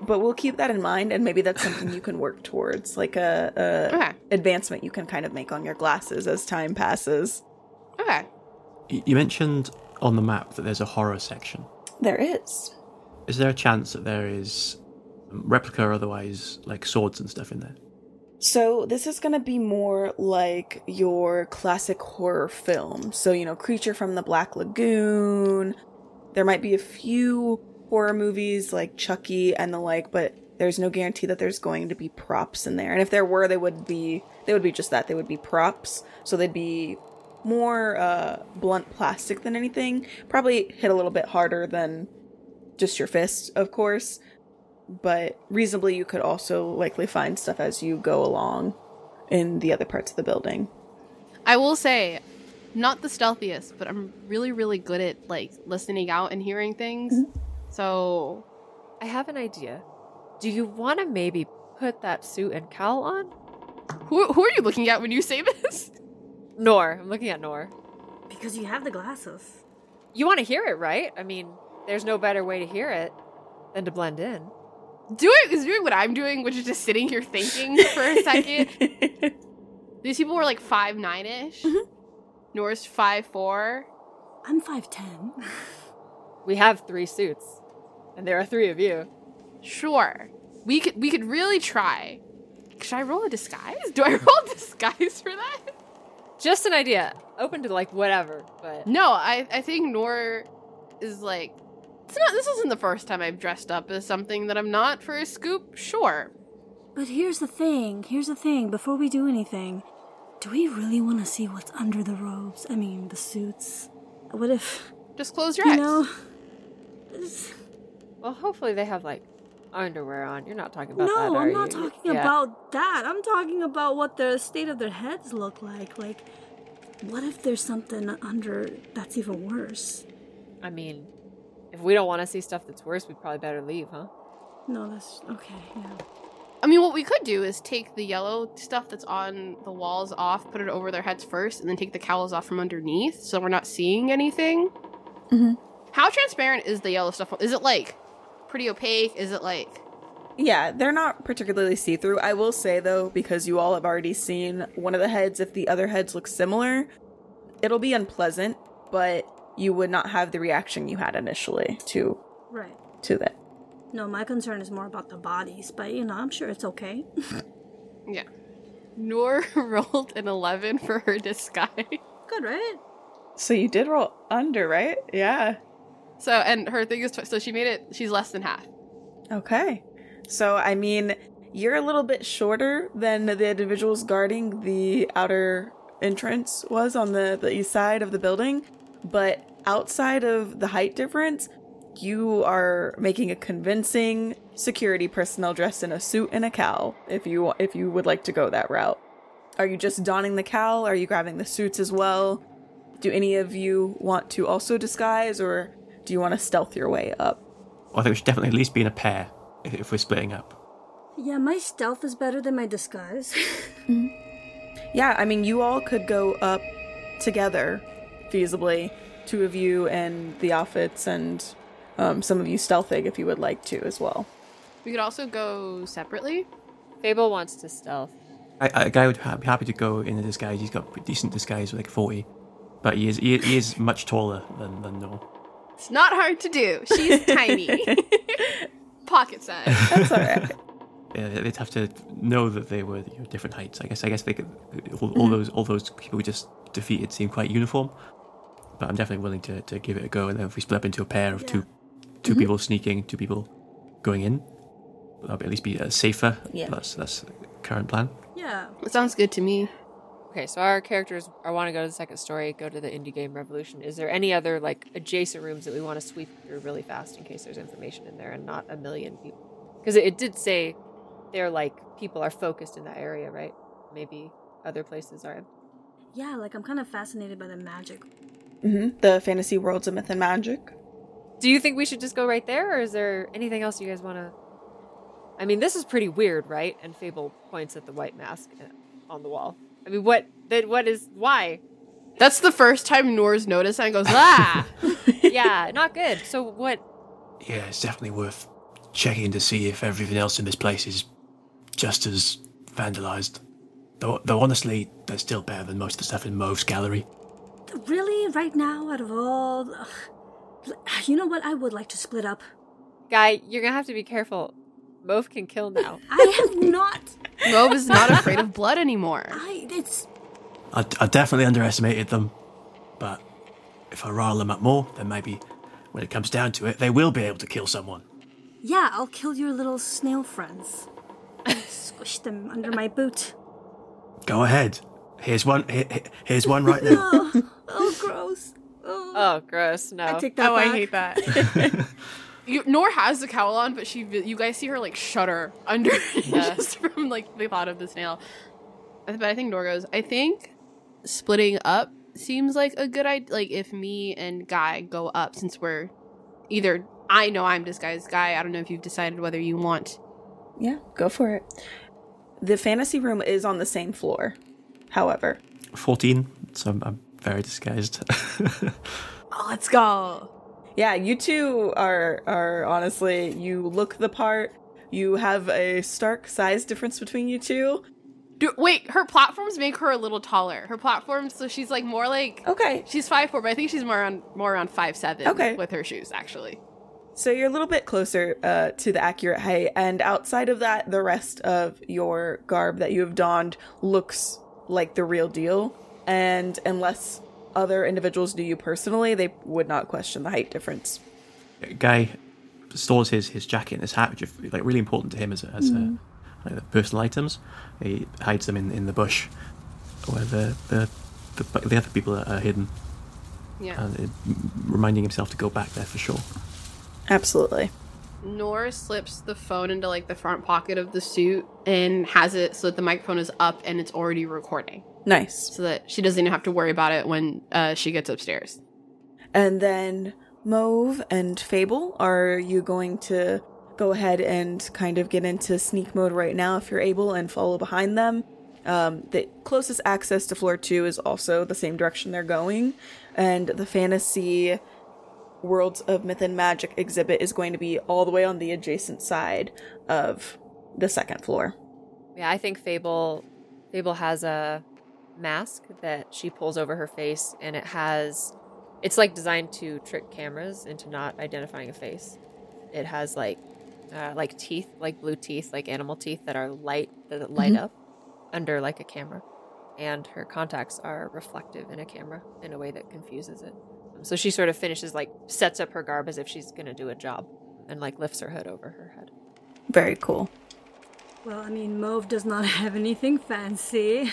But we'll keep that in mind, and maybe that's something you can work towards, okay. Advancement you can kind of make on your glasses as time passes. Okay. You mentioned on the map that there's a horror section. There is. Is there a chance that there is... replica or otherwise, swords and stuff in there? So this is going to be more like your classic horror film. So, Creature from the Black Lagoon. There might be a few horror movies like Chucky and the like, but there's no guarantee that there's going to be props in there. And if there were, they would be just that. They would be props. So they'd be more blunt plastic than anything. Probably hit a little bit harder than just your fist, of course. But reasonably, you could also likely find stuff as you go along in the other parts of the building. I will say, not the stealthiest, but I'm really, really good at, like, listening out and hearing things. Mm-hmm. So I have an idea. Do you want to maybe put that suit and cowl on? Who are you looking at when you say this? Nor. I'm looking at Nor. Because you have the glasses. You want to hear it, right? I mean, there's no better way to hear it than to blend in. Doing what I'm doing, which is just sitting here thinking for a second. These people were like 5'9"-ish. Mm-hmm. Nora's 5'4". I'm 5'10". We have 3 suits, and there are 3 of you. Sure, we could really try. Should I roll a disguise? Do I roll disguise for that? Just an idea, open to like whatever. But no, I think Nora is like, it's not. This isn't the first time I've dressed up as something that I'm not for a scoop. Sure, but here's the thing. Before we do anything, do we really want to see what's under the robes? I mean, the suits. What if? Just close your eyes. You know. Well, hopefully they have, like, underwear on. You're not talking about that, are you? No, I'm not talking about that. I'm talking about what the state of their heads look like. Like, what if there's something under that's even worse? I mean, if we don't want to see stuff that's worse, we'd probably better leave, huh? No, that's... okay, yeah. I mean, what we could do is take the yellow stuff that's on the walls off, put it over their heads first, and then take the cowls off from underneath so we're not seeing anything. Mm-hmm. How transparent is the yellow stuff? Is it, like, pretty opaque? Is it, like... Yeah, they're not particularly see-through. I will say, though, because you all have already seen one of the heads, if the other heads look similar, it'll be unpleasant, but you would not have the reaction you had initially to... Right. To that. No, my concern is more about the bodies, but, you know, I'm sure it's okay. Yeah. Noor rolled an 11 for her disguise. Good, right? So you did roll under, right? Yeah. So, and her thing is, so she made it, she's less than half. Okay. So, I mean, you're a little bit shorter than the individuals guarding the outer entrance was on the east side of the building. But outside of the height difference, you are making a convincing security personnel dressed in a suit and a cowl, if you would like to go that route. Are you just donning the cowl? Are you grabbing the suits as well? Do any of you want to also disguise, or... do you want to stealth your way up? Well, I think we should definitely at least be in a pair if we're splitting up. Yeah, my stealth is better than my disguise. Mm-hmm. Yeah, I mean, you all could go up together, feasibly. 2 of you and the outfits, and some of you stealthing if you would like to as well. We could also go separately. Fable wants to stealth. I would be happy to go in a disguise. He's got a decent disguise, like 40. But he is much taller than Noel. It's not hard to do. She's tiny. Pocket size. That's all right. Yeah, they'd have to know that they were different heights. I guess they could. All those people we just defeated seem quite uniform. But I'm definitely willing to give it a go. And then if we split up into a pair of two people sneaking, 2 people going in, that'll at least be safer. Yeah. That's the current plan. Yeah, it sounds good to me. Okay, so our characters want to go to the second story, go to the Indie Game Revolution. Is there any other, like, adjacent rooms that we want to sweep through really fast in case there's information in there and not a million people? Because it did say they're, like, people are focused in that area, right? Maybe other places are. Yeah, like, I'm kind of fascinated by the magic. Mm-hmm. The fantasy worlds of myth and magic. Do you think we should just go right there, or is there anything else you guys want to... I mean, this is pretty weird, right? And Fable points at the white mask on the wall. I mean, what is, why? That's the first time Nora's noticed and goes, ah! Yeah, not good. So what? Yeah, it's definitely worth checking to see if everything else in this place is just as vandalized. Though honestly, they're still better than most of the stuff in Move's gallery. Really? Right now, out of all... You know what? I would like to split up. Guy, you're going to have to be careful. Mauve can kill now. I have not. Mauve is not afraid of blood anymore. I definitely underestimated them, but if I rile them up more, then maybe when it comes down to it, they will be able to kill someone. Yeah, I'll kill your little snail friends. I'll squish them under my boot. Go ahead. Here's one right now. Oh, gross. Oh, gross. No. I take that back. I hate that. Nor has the cowl on, but you guys see her like shudder under just from like the thought of the snail. But I think Nor goes, I think splitting up seems like a good idea. Like if me and Guy go up, since we're either, I know I'm disguised Guy. I don't know if you've decided whether you want. Yeah, go for it. The fantasy room is on the same floor, however. 14, so I'm very disguised. Oh, let's go. Yeah, you two are honestly, you look the part. You have a stark size difference between you two. Wait, her platforms make her a little taller. Her platforms, so she's like more like... Okay. She's 5'4", but I think she's more around 5'7", okay, with her shoes, actually. So you're a little bit closer to the accurate height, and outside of that, the rest of your garb that you have donned looks like the real deal. And unless other individuals knew you personally, they would not question the height difference. Guy stores his jacket and his hat, which are like really important to him as personal items. He hides them in the bush where the other people are hidden. Yeah, and reminding himself to go back there for sure. Absolutely. Nor slips the phone into like the front pocket of the suit and has it so that the microphone is up and it's already recording. Nice. So that she doesn't even have to worry about it when she gets upstairs. And then Mauve and Fable, are you going to go ahead and kind of get into sneak mode right now if you're able and follow behind them? The closest access to floor 2 is also the same direction they're going. And the fantasy... Worlds of Myth and Magic exhibit is going to be all the way on the adjacent side of the second floor. Yeah, I think Fable has a mask that she pulls over her face, and it's like designed to trick cameras into not identifying a face. It has like teeth, like blue teeth, like animal teeth that light up under like a camera, and her contacts are reflective in a camera in a way that confuses it. So she sort of finishes, like, sets up her garb as if she's going to do a job and, like, lifts her hood over her head. Very cool. Well, I mean, Mauve does not have anything fancy.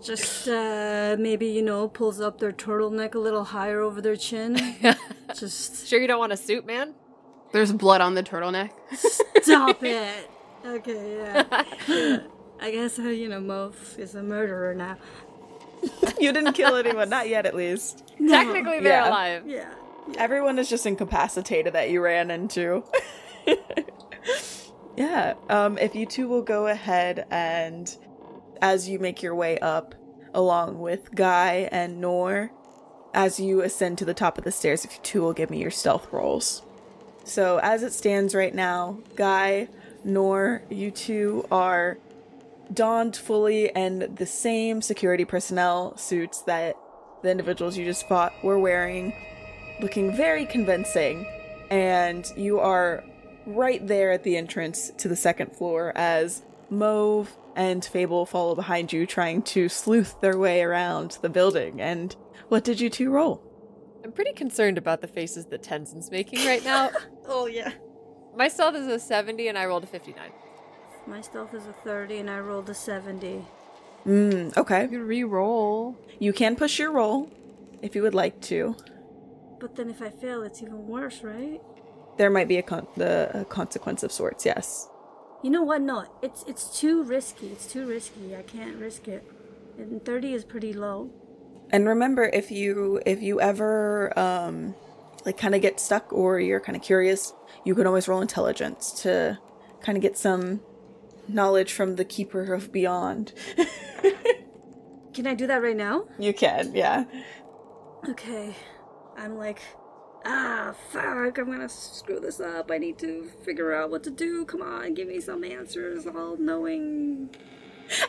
Just maybe, pulls up their turtleneck a little higher over their chin. Just sure you don't want a suit, man? There's blood on the turtleneck. Stop it. Okay, yeah. I guess, Mauve is a murderer now. You didn't kill anyone, not yet at least. No. Technically, they're alive. Yeah. Everyone is just incapacitated that you ran into. Yeah. If you two will go ahead and, as you make your way up, along with Guy and Nor, as you ascend to the top of the stairs, if you two will give me your stealth rolls. So, as it stands right now, Guy, Nor, you two are... donned fully and the same security personnel suits that the individuals you just fought were wearing, looking very convincing, and you are right there at the entrance to the second floor as Mauve and Fable follow behind you, trying to sleuth their way around the building. And what did you two roll? I'm pretty concerned about the faces that Tenzin's making right now. Oh, yeah. My stealth is a 70 and I rolled a 59. My stealth is a 30, and I rolled a 70. Okay. You can re-roll. You can push your roll, if you would like to. But then if I fail, it's even worse, right? There might be a consequence of sorts, yes. You know what? No, it's too risky. It's too risky. I can't risk it. And 30 is pretty low. And remember, if you ever kind of get stuck or you're kind of curious, you can always roll intelligence to kind of get some... knowledge from the Keeper of Beyond. Can I do that right now? You can, yeah. Okay. I'm like, fuck, I'm gonna screw this up. I need to figure out what to do. Come on, give me some answers, all knowing.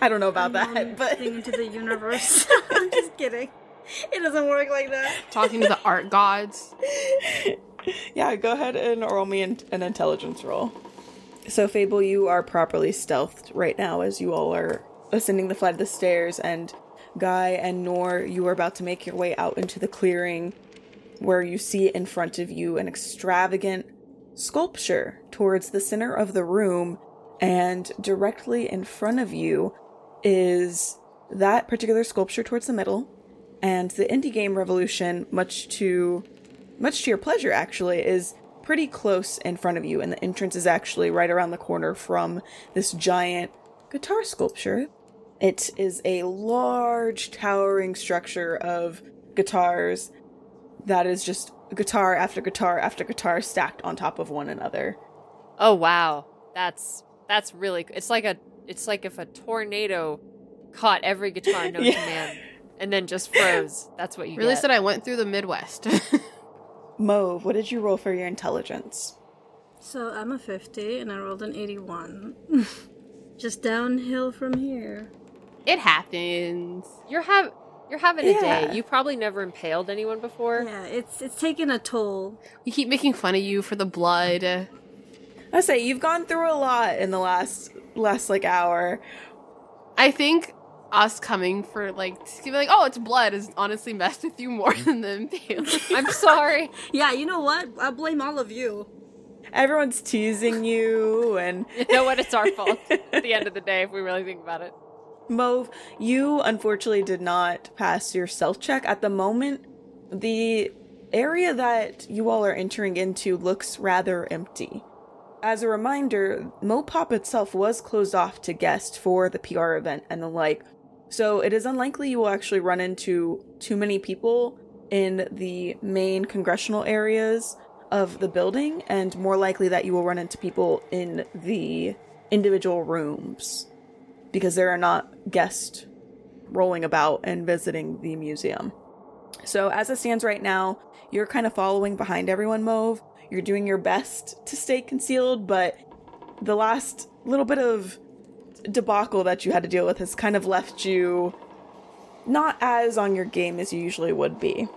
I don't know about that, but... thing into the universe. I'm just kidding. It doesn't work like that. Talking to the art gods. Yeah, go ahead and roll me an intelligence roll. So, Fable, you are properly stealthed right now as you all are ascending the flight of the stairs, and Guy and Nor, you are about to make your way out into the clearing where you see in front of you an extravagant sculpture towards the center of the room, and directly in front of you is that particular sculpture towards the middle, and the indie game Revolution, much to your pleasure actually, is pretty close in front of you, and the entrance is actually right around the corner from this giant guitar sculpture. It is a large towering structure of guitars that is just guitar after guitar after guitar stacked on top of one another. Oh wow, that's really, it's like if a tornado caught every guitar known to man and then just froze. That's what you really get. Said I went through the Midwest. Mauve, what did you roll for your intelligence? So I'm a 50 and I rolled an 81. Just downhill from here. It happens. You're having a day. You probably never impaled anyone before. Yeah, it's taken a toll. We keep making fun of you for the blood. I say you've gone through a lot in the last like hour. I think us coming for oh, it's blood has honestly messed with you more than the impaling. I'm sorry. Yeah, you know what? I blame all of you. Everyone's teasing you, and you know what? It's our fault at the end of the day if we really think about it. Mauve, you unfortunately did not pass your stealth check. At the moment, the area that you all are entering into looks rather empty. As a reminder, Mopop itself was closed off to guests for the PR event and the like, so it is unlikely you will actually run into too many people in the main congressional areas of the building, and more likely that you will run into people in the individual rooms, because there are not guests rolling about and visiting the museum. So as it stands right now, you're kind of following behind everyone, Mauve. You're doing your best to stay concealed, but the last little bit of debacle that you had to deal with has kind of left you not as on your game as you usually would be.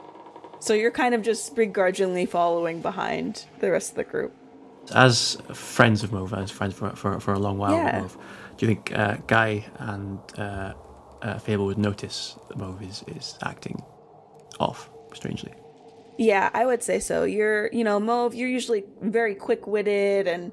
So you're kind of just begrudgingly following behind the rest of the group. As friends of Mauve, as friends for a long while, Mauve, do you think Guy and Fable would notice that Mauve is acting off, strangely? Yeah, I would say so. Mauve, you're usually very quick-witted, and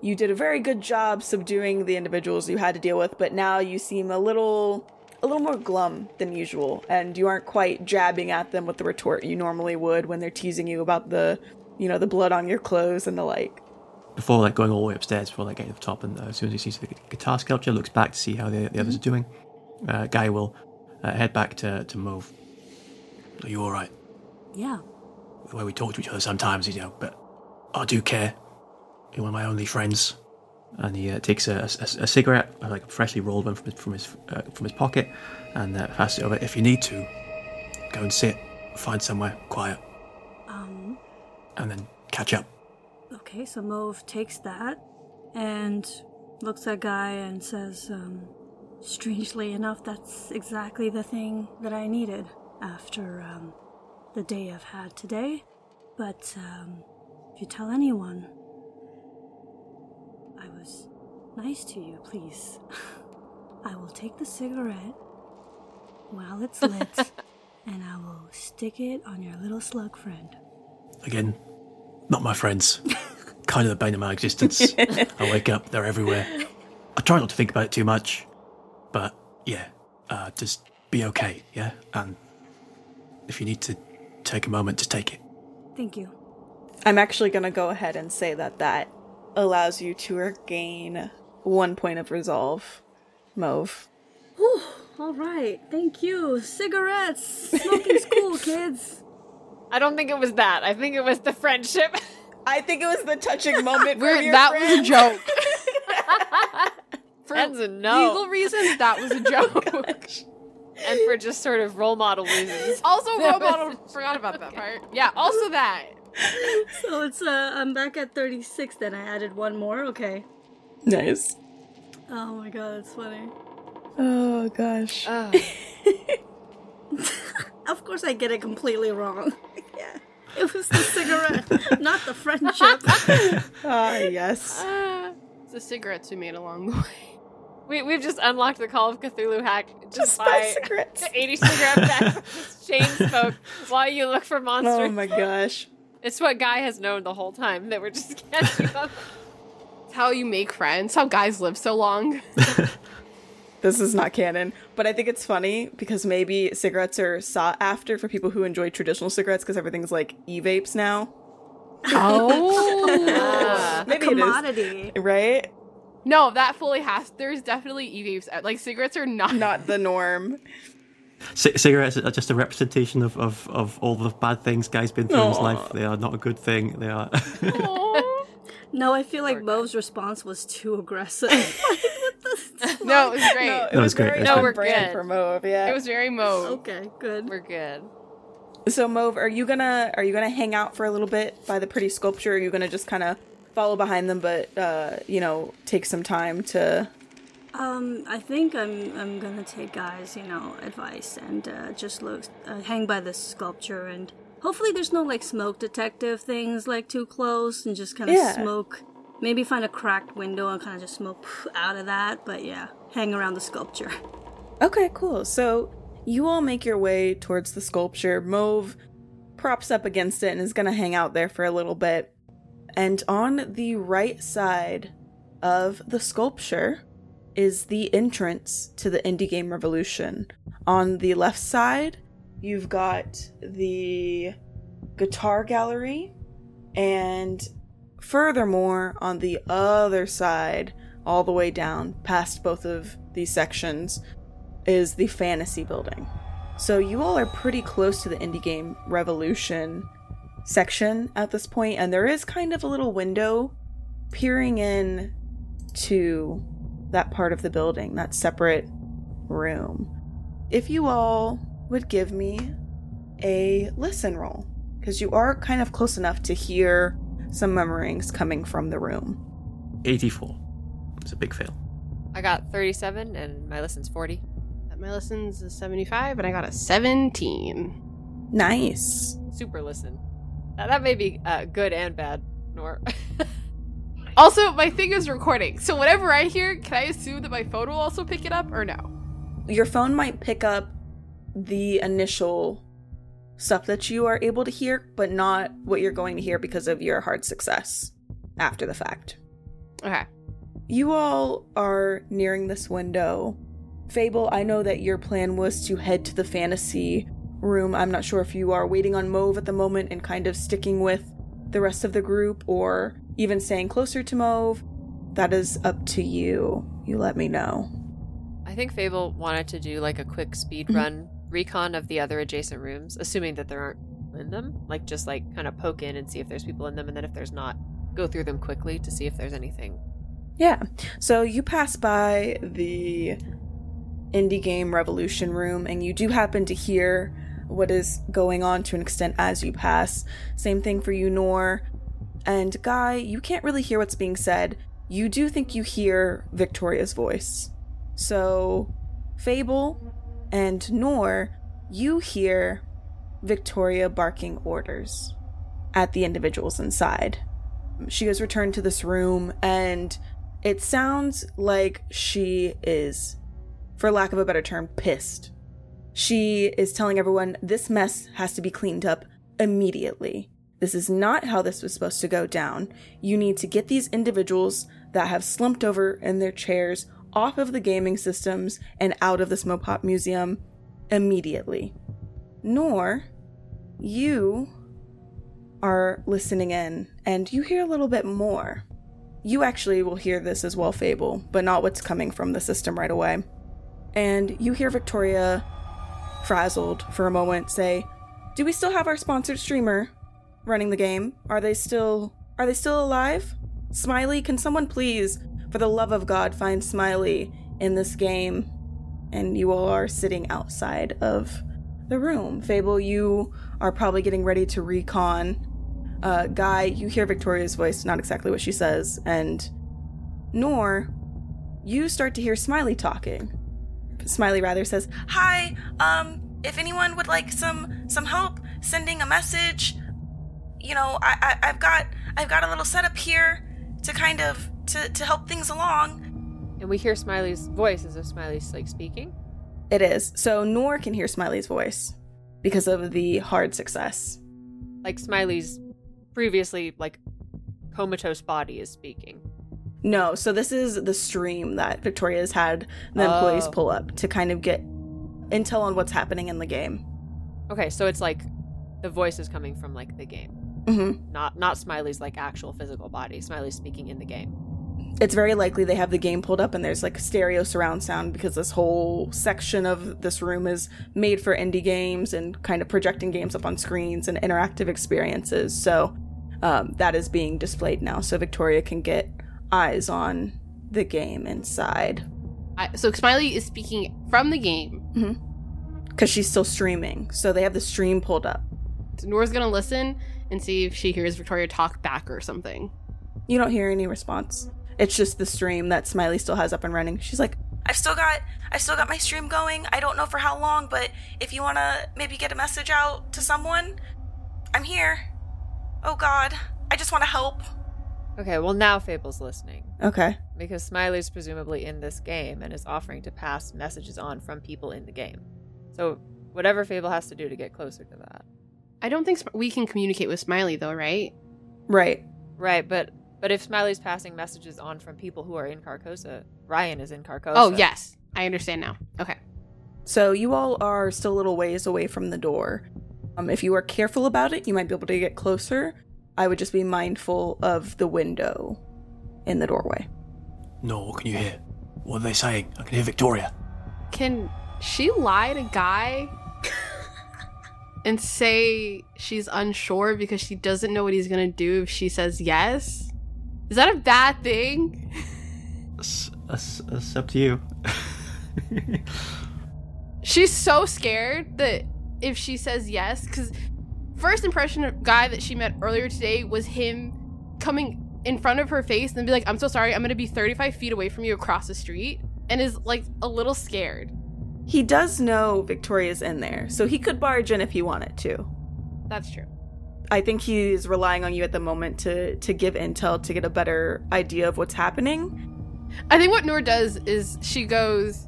you did a very good job subduing the individuals you had to deal with, but now you seem a little more glum than usual, and you aren't quite jabbing at them with the retort you normally would when they're teasing you about the blood on your clothes and the like. Before going all the way upstairs, before getting to the top, and as soon as he sees the guitar sculpture, looks back to see how the others are doing. Guy will head back to Mauve. Are you all right? Yeah. The way we talk to each other sometimes, but I do care. You're one of my only friends. And he takes a cigarette, a freshly rolled one from his pocket, and passes it over. If you need to, go and sit, find somewhere quiet, and then catch up. Okay, so Mauve takes that and looks at Guy and says, strangely enough, that's exactly the thing that I needed after the day I've had today. But if you tell anyone, I was nice to you, please. I will take the cigarette while it's lit, and I will stick it on your little slug friend. Again, not my friends. Kind of the bane of my existence. I wake up, they're everywhere. I try not to think about it too much, but just be okay, yeah? And if you need to take a moment, to take it. Thank you. I'm actually going to go ahead and say that allows you to regain 1 point of resolve, Mauve. Whew, all right, thank you. Cigarettes! Smoking's cool, kids! I don't think it was that. I think it was the friendship. I think it was the touching moment for your that friend. Was a joke. For legal reasons, that was a joke. Oh, and for just sort of role model reasons. Forgot about that part. Yeah, also that. So it's I'm back at 36 then. I added one more. Okay. Nice. Oh my god, that's funny. Oh gosh. Of course I get it completely wrong. Yeah. It was the cigarette, not the friendship. Ah, yes. It's the cigarettes we made along the way. We've just unlocked the Call of Cthulhu hack just by cigarettes. 80 cigarette packs of chain smoke while you look for monsters. Oh my gosh. It's what Guy has known the whole time that we're just catching up. It's how you make friends, how guys live so long. This is not canon, but I think it's funny because maybe cigarettes are sought after for people who enjoy traditional cigarettes because everything's like e-vapes now. Oh, maybe commodity, it is, right? No, that fully has. There's definitely e-vapes. Like cigarettes are not the norm. Cigarettes are just a representation of all the bad things Guy's been through in his life. They are not a good thing. They are. No, I feel like Moe's response was too aggressive. No, it was great. It was great. No, we're good for Mauve. Yeah, it was very Mauve. Okay, good. We're good. So Mauve, are you gonna hang out for a little bit by the pretty sculpture? Or are you gonna just kind of follow behind them, but take some time to? I think I'm gonna take Guy's advice and just look hang by the sculpture, and hopefully there's no like smoke detective things like too close, and just kind of smoke. Maybe find a cracked window and kind of just smoke out of that. But yeah, hang around the sculpture. Okay, cool. So you all make your way towards the sculpture. Mauve props up against it and is going to hang out there for a little bit. And on the right side of the sculpture is the entrance to the Indie Game Revolution. On the left side, you've got the guitar gallery, and furthermore, on the other side, all the way down, past both of these sections, is the fantasy building. So you all are pretty close to the Indie Game Revolution section at this point, and there is kind of a little window peering in to that part of the building, that separate room. If you all would give me a listen roll, because you are kind of close enough to hear some murmurings coming from the room. 84. It's a big fail. I got 37 and my listen's 40. My listen's a 75 and I got a 17. Nice. Super listen. Now, that may be good and bad, Nor. Also, my thing is recording. So whatever I hear, can I assume that my phone will also pick it up or no? Your phone might pick up the initial stuff that you are able to hear, but not what you're going to hear because of your hard success after the fact. Okay. You all are nearing this window. Fable, I know that your plan was to head to the fantasy room. I'm not sure if you are waiting on Mauve at the moment and kind of sticking with the rest of the group or even staying closer to Mauve. That is up to you. You let me know. I think Fable wanted to do like a quick speed run recon of the other adjacent rooms, assuming that there aren't in them, like just like kind of poke in and see if there's people in them, and then if there's not, go through them quickly to see if there's anything. Yeah, so you pass by the Indie Game Revolution room and you do happen to hear what is going on to an extent as you pass. Same thing for you, Nor, and Guy, you can't really hear what's being said. You do think you hear Victoria's voice. So Fable and Nor, you hear Victoria barking orders at the individuals inside. She has returned to this room, and it sounds like she is, for lack of a better term, pissed. She is telling everyone, this mess has to be cleaned up immediately. This is not how this was supposed to go down. You need to get these individuals that have slumped over in their chairs off of the gaming systems and out of this Mopop museum immediately. Nor, you are listening in, and you hear a little bit more. You actually will hear this as well, Fable, but not what's coming from the system right away. And you hear Victoria, frazzled for a moment, say, "Do we still have our sponsored streamer running the game? Are they still alive? Smiley, can someone please, for the love of God, find Smiley in this game?" And you all are sitting outside of the room. Fable, you are probably getting ready to recon. Guy, you hear Victoria's voice, not exactly what she says. And Nor, you start to hear Smiley talking. Smiley rather says, "Hi, if anyone would like some help sending a message, I've got a little setup here to kind of to help things along." And we hear Smiley's voice as if Smiley's like speaking. It is. So Nor can hear Smiley's voice because of the hard success. Like Smiley's previously, like, comatose body is speaking. No, so this is the stream that Victoria's had the employees pull up to kind of get intel on what's happening in the game. Okay, so it's like the voice is coming from, like, the game. Mm-hmm. Not Smiley's, like, actual physical body. Smiley's speaking in the game. It's very likely they have the game pulled up and there's, like, stereo surround sound because this whole section of this room is made for indie games and kind of projecting games up on screens and interactive experiences. So that is being displayed now so Victoria can get eyes on the game inside. So Smiley is speaking from the game. Mm-hmm. Because she's still streaming. So they have the stream pulled up. So Nora's going to listen and see if she hears Victoria talk back or something. You don't hear any response. It's just the stream that Smiley still has up and running. She's like, I've still got my stream going. I don't know for how long, but if you want to maybe get a message out to someone, I'm here. Oh, God. I just want to help. Okay, well, now Fable's listening. Okay. Because Smiley's presumably in this game and is offering to pass messages on from people in the game. So whatever Fable has to do to get closer to that. I don't think we can communicate with Smiley, though, right? Right. Right, but if Smiley's passing messages on from people who are in Carcosa, Ryan is in Carcosa. Oh, yes. I understand now. Okay. So you all are still a little ways away from the door. If you are careful about it, you might be able to get closer. I would just be mindful of the window in the doorway. No, what can you hear? What are they saying? I can hear Victoria. Can she lie to Guy and say she's unsure because she doesn't know what he's going to do if she says yes? Is that a bad thing? It's up to you. She's so scared that if she says yes, because first impression of Guy that she met earlier today was him coming in front of her face and be like, I'm so sorry, I'm going to be 35 feet away from you across the street, and is, like, a little scared. He does know Victoria's in there, so he could barge in if he wanted to. That's true. I think he's relying on you at the moment to give intel to get a better idea of what's happening. I think what Noor does is she goes,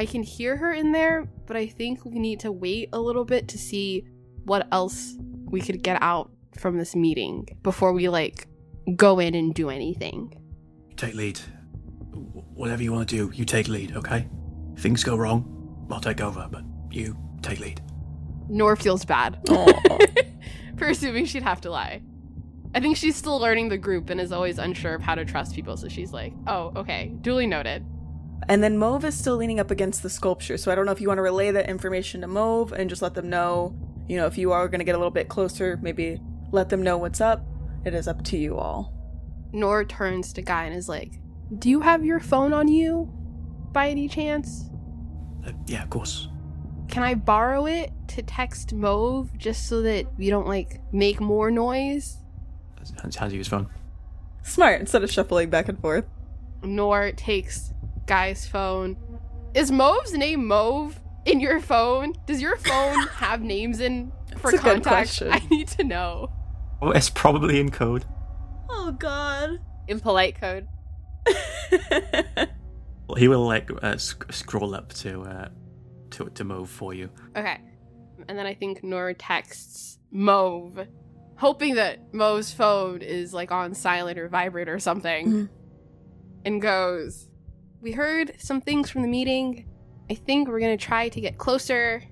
I can hear her in there, but I think we need to wait a little bit to see what else we could get out from this meeting before we, like, go in and do anything. Take lead. Whatever you want to do, you take lead, okay? If things go wrong, I'll take over, but you take lead. Noor feels bad. For assuming she'd have to lie. I think she's still learning the group and is always unsure of how to trust people, so she's like, oh, okay, duly noted. And then Mauve is still leaning up against the sculpture, so I don't know if you want to relay that information to Mauve and just let them know, you know, if you are going to get a little bit closer, maybe let them know what's up. It is up to you all. Noor turns to Guy and is like, do you have your phone on you by any chance? Yeah, of course. Can I borrow it to text Mauve just so that we don't, like, make more noise? Hands you his phone. Smart, instead of shuffling back and forth. Noor takes Guy's phone. Is Mauve's name Mauve in your phone? Does your phone have names in for That's contact? A good question. I need to know. Oh, it's probably in code. Oh, God. In polite code. Well, he will, like, scroll up to Mauve for you. Okay. And then I think Noor texts Mauve, hoping that Mauve's phone is, like, on silent or vibrate or something, and goes, we heard some things from the meeting. I think we're going to try to get closer.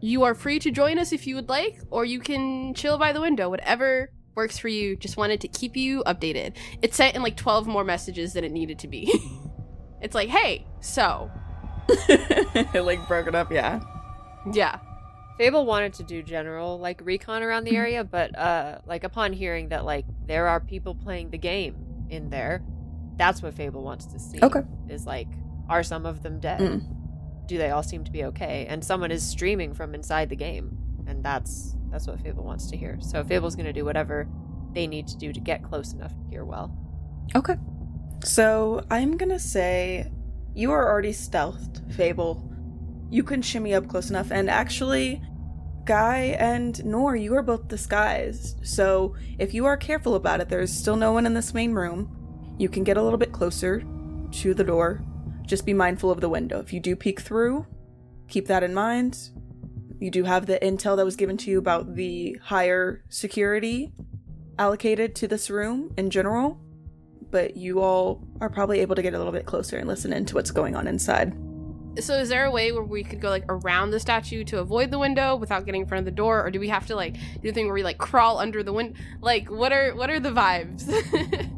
You are free to join us if you would like, or you can chill by the window, whatever works for you. Just wanted to keep you updated. It sent in, like, 12 more messages than it needed to be. It's like, hey, so... like broken up, yeah. Fable wanted to do general, like, recon around the area, but like, upon hearing that, like, there are people playing the game in there, that's what Fable wants to see. Okay, is like, are some of them dead? Do they all seem to be okay? And someone is streaming from inside the game, and that's what Fable wants to hear. So Fable's gonna do whatever they need to do to get close enough to hear well. Okay, so I'm gonna say you are already stealthed, Fable. You can shimmy up close enough. And actually, Guy and Noor, you are both disguised. So if you are careful about it, there's still no one in this main room. You can get a little bit closer to the door. Just be mindful of the window. If you do peek through, keep that in mind. You do have the intel that was given to you about the higher security allocated to this room in general, but you all are probably able to get a little bit closer and listen into what's going on inside. So is there a way where we could go, like, around the statue to avoid the window without getting in front of the door? Or do we have to, like, do the thing where we, like, crawl under the window? Like, what are the vibes?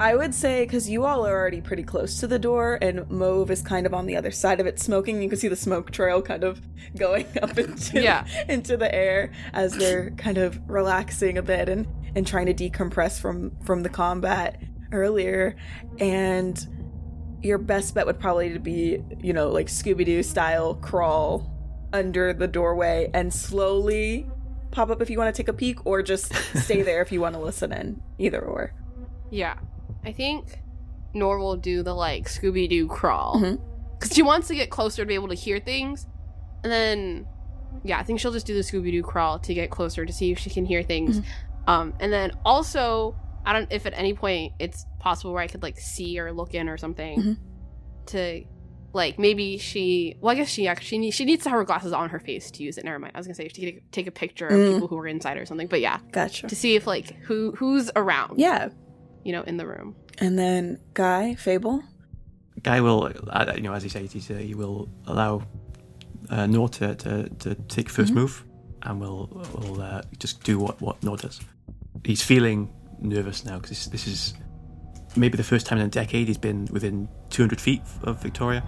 I would say, because you all are already pretty close to the door, and Mauve is kind of on the other side of it smoking. You can see the smoke trail kind of going up into the air as they're kind of relaxing a bit and trying to decompress from the combat earlier. And your best bet would probably be, you know, like Scooby-Doo style, crawl under the doorway and slowly pop up if you want to take a peek, or just stay there if you want to listen in. Either or. Yeah. I think Nor will do the, like, Scooby-Doo crawl. Because she wants to get closer to be able to hear things. And then, yeah, I think she'll just do the Scooby-Doo crawl to get closer to see if she can hear things. Mm-hmm. And then also, I don't know if at any point it's possible where I could, like, see or look in or something to, like, maybe she... Well, I guess she needs to have her glasses on her face to use it. Never mind. I was going to say if she could take a picture of people who were inside or something. But yeah. Gotcha. To see if, like, who's around. Yeah. You know, in the room. And then Guy, Fable? Guy will, you know, as he says, he will allow Nor to take first move, and will just do what Nor does. He's feeling nervous now because this is maybe the first time in a decade he's been within 200 feet of Victoria,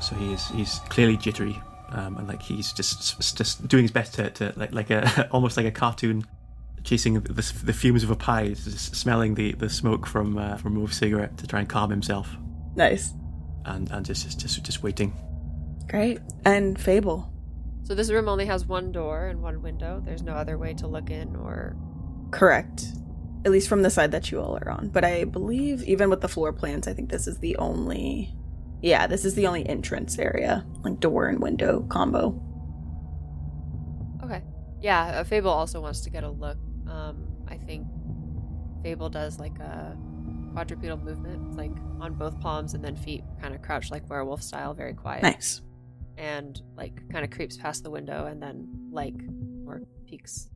so he's clearly jittery, and like he's just doing his best to like a almost like a cartoon chasing the fumes of a pie, just smelling the smoke from Move's cigarette to try and calm himself. Nice. And just waiting. Great. And Fable. So this room only has one door and one window. There's no other way to look in or. Correct. At least from the side that you all are on. But I believe, even with the floor plans, I think this is the only entrance area, like door and window combo. Okay. Yeah, Fable also wants to get a look. I think Fable does, like, a quadrupedal movement, like, on both palms and then feet, kind of crouched, like, werewolf style, very quiet. Nice. And, like, kind of creeps past the window and then, like, more peeks.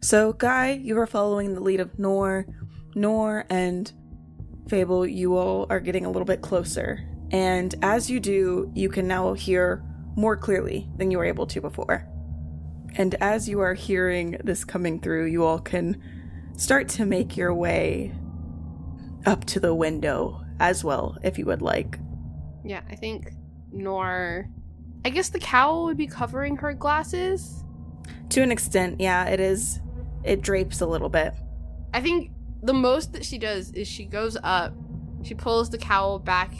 So, Guy, you are following the lead of Nor. Nor and Fable, you all are getting a little bit closer. And as you do, you can now hear more clearly than you were able to before. And as you are hearing this coming through, you all can start to make your way up to the window as well, if you would like. Yeah, I think Nor... I guess the cowl would be covering her glasses? To an extent, yeah, it is. It drapes a little bit. I think the most that she does is she goes up, she pulls the cowl back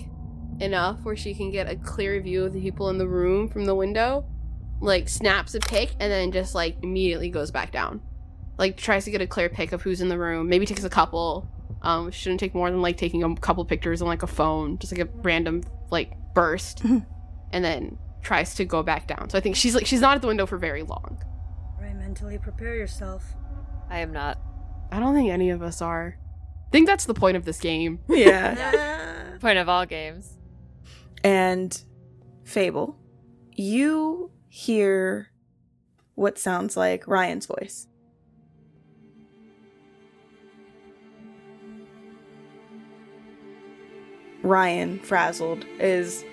enough where she can get a clear view of the people in the room from the window, like, snaps a pic, and then just, like, immediately goes back down. Like, tries to get a clear pic of who's in the room, maybe takes a couple. Shouldn't take more than, like, taking a couple pictures on, like, a phone, just, like, a random, like, burst, and then tries to go back down. So I think she's, like, she's not at the window for very long. Right, mentally prepare yourself. I am not. I don't think any of us are. I think that's the point of this game. Yeah. Point of all games. And Fable, you hear what sounds like Ryan's voice. Ryan, frazzled, is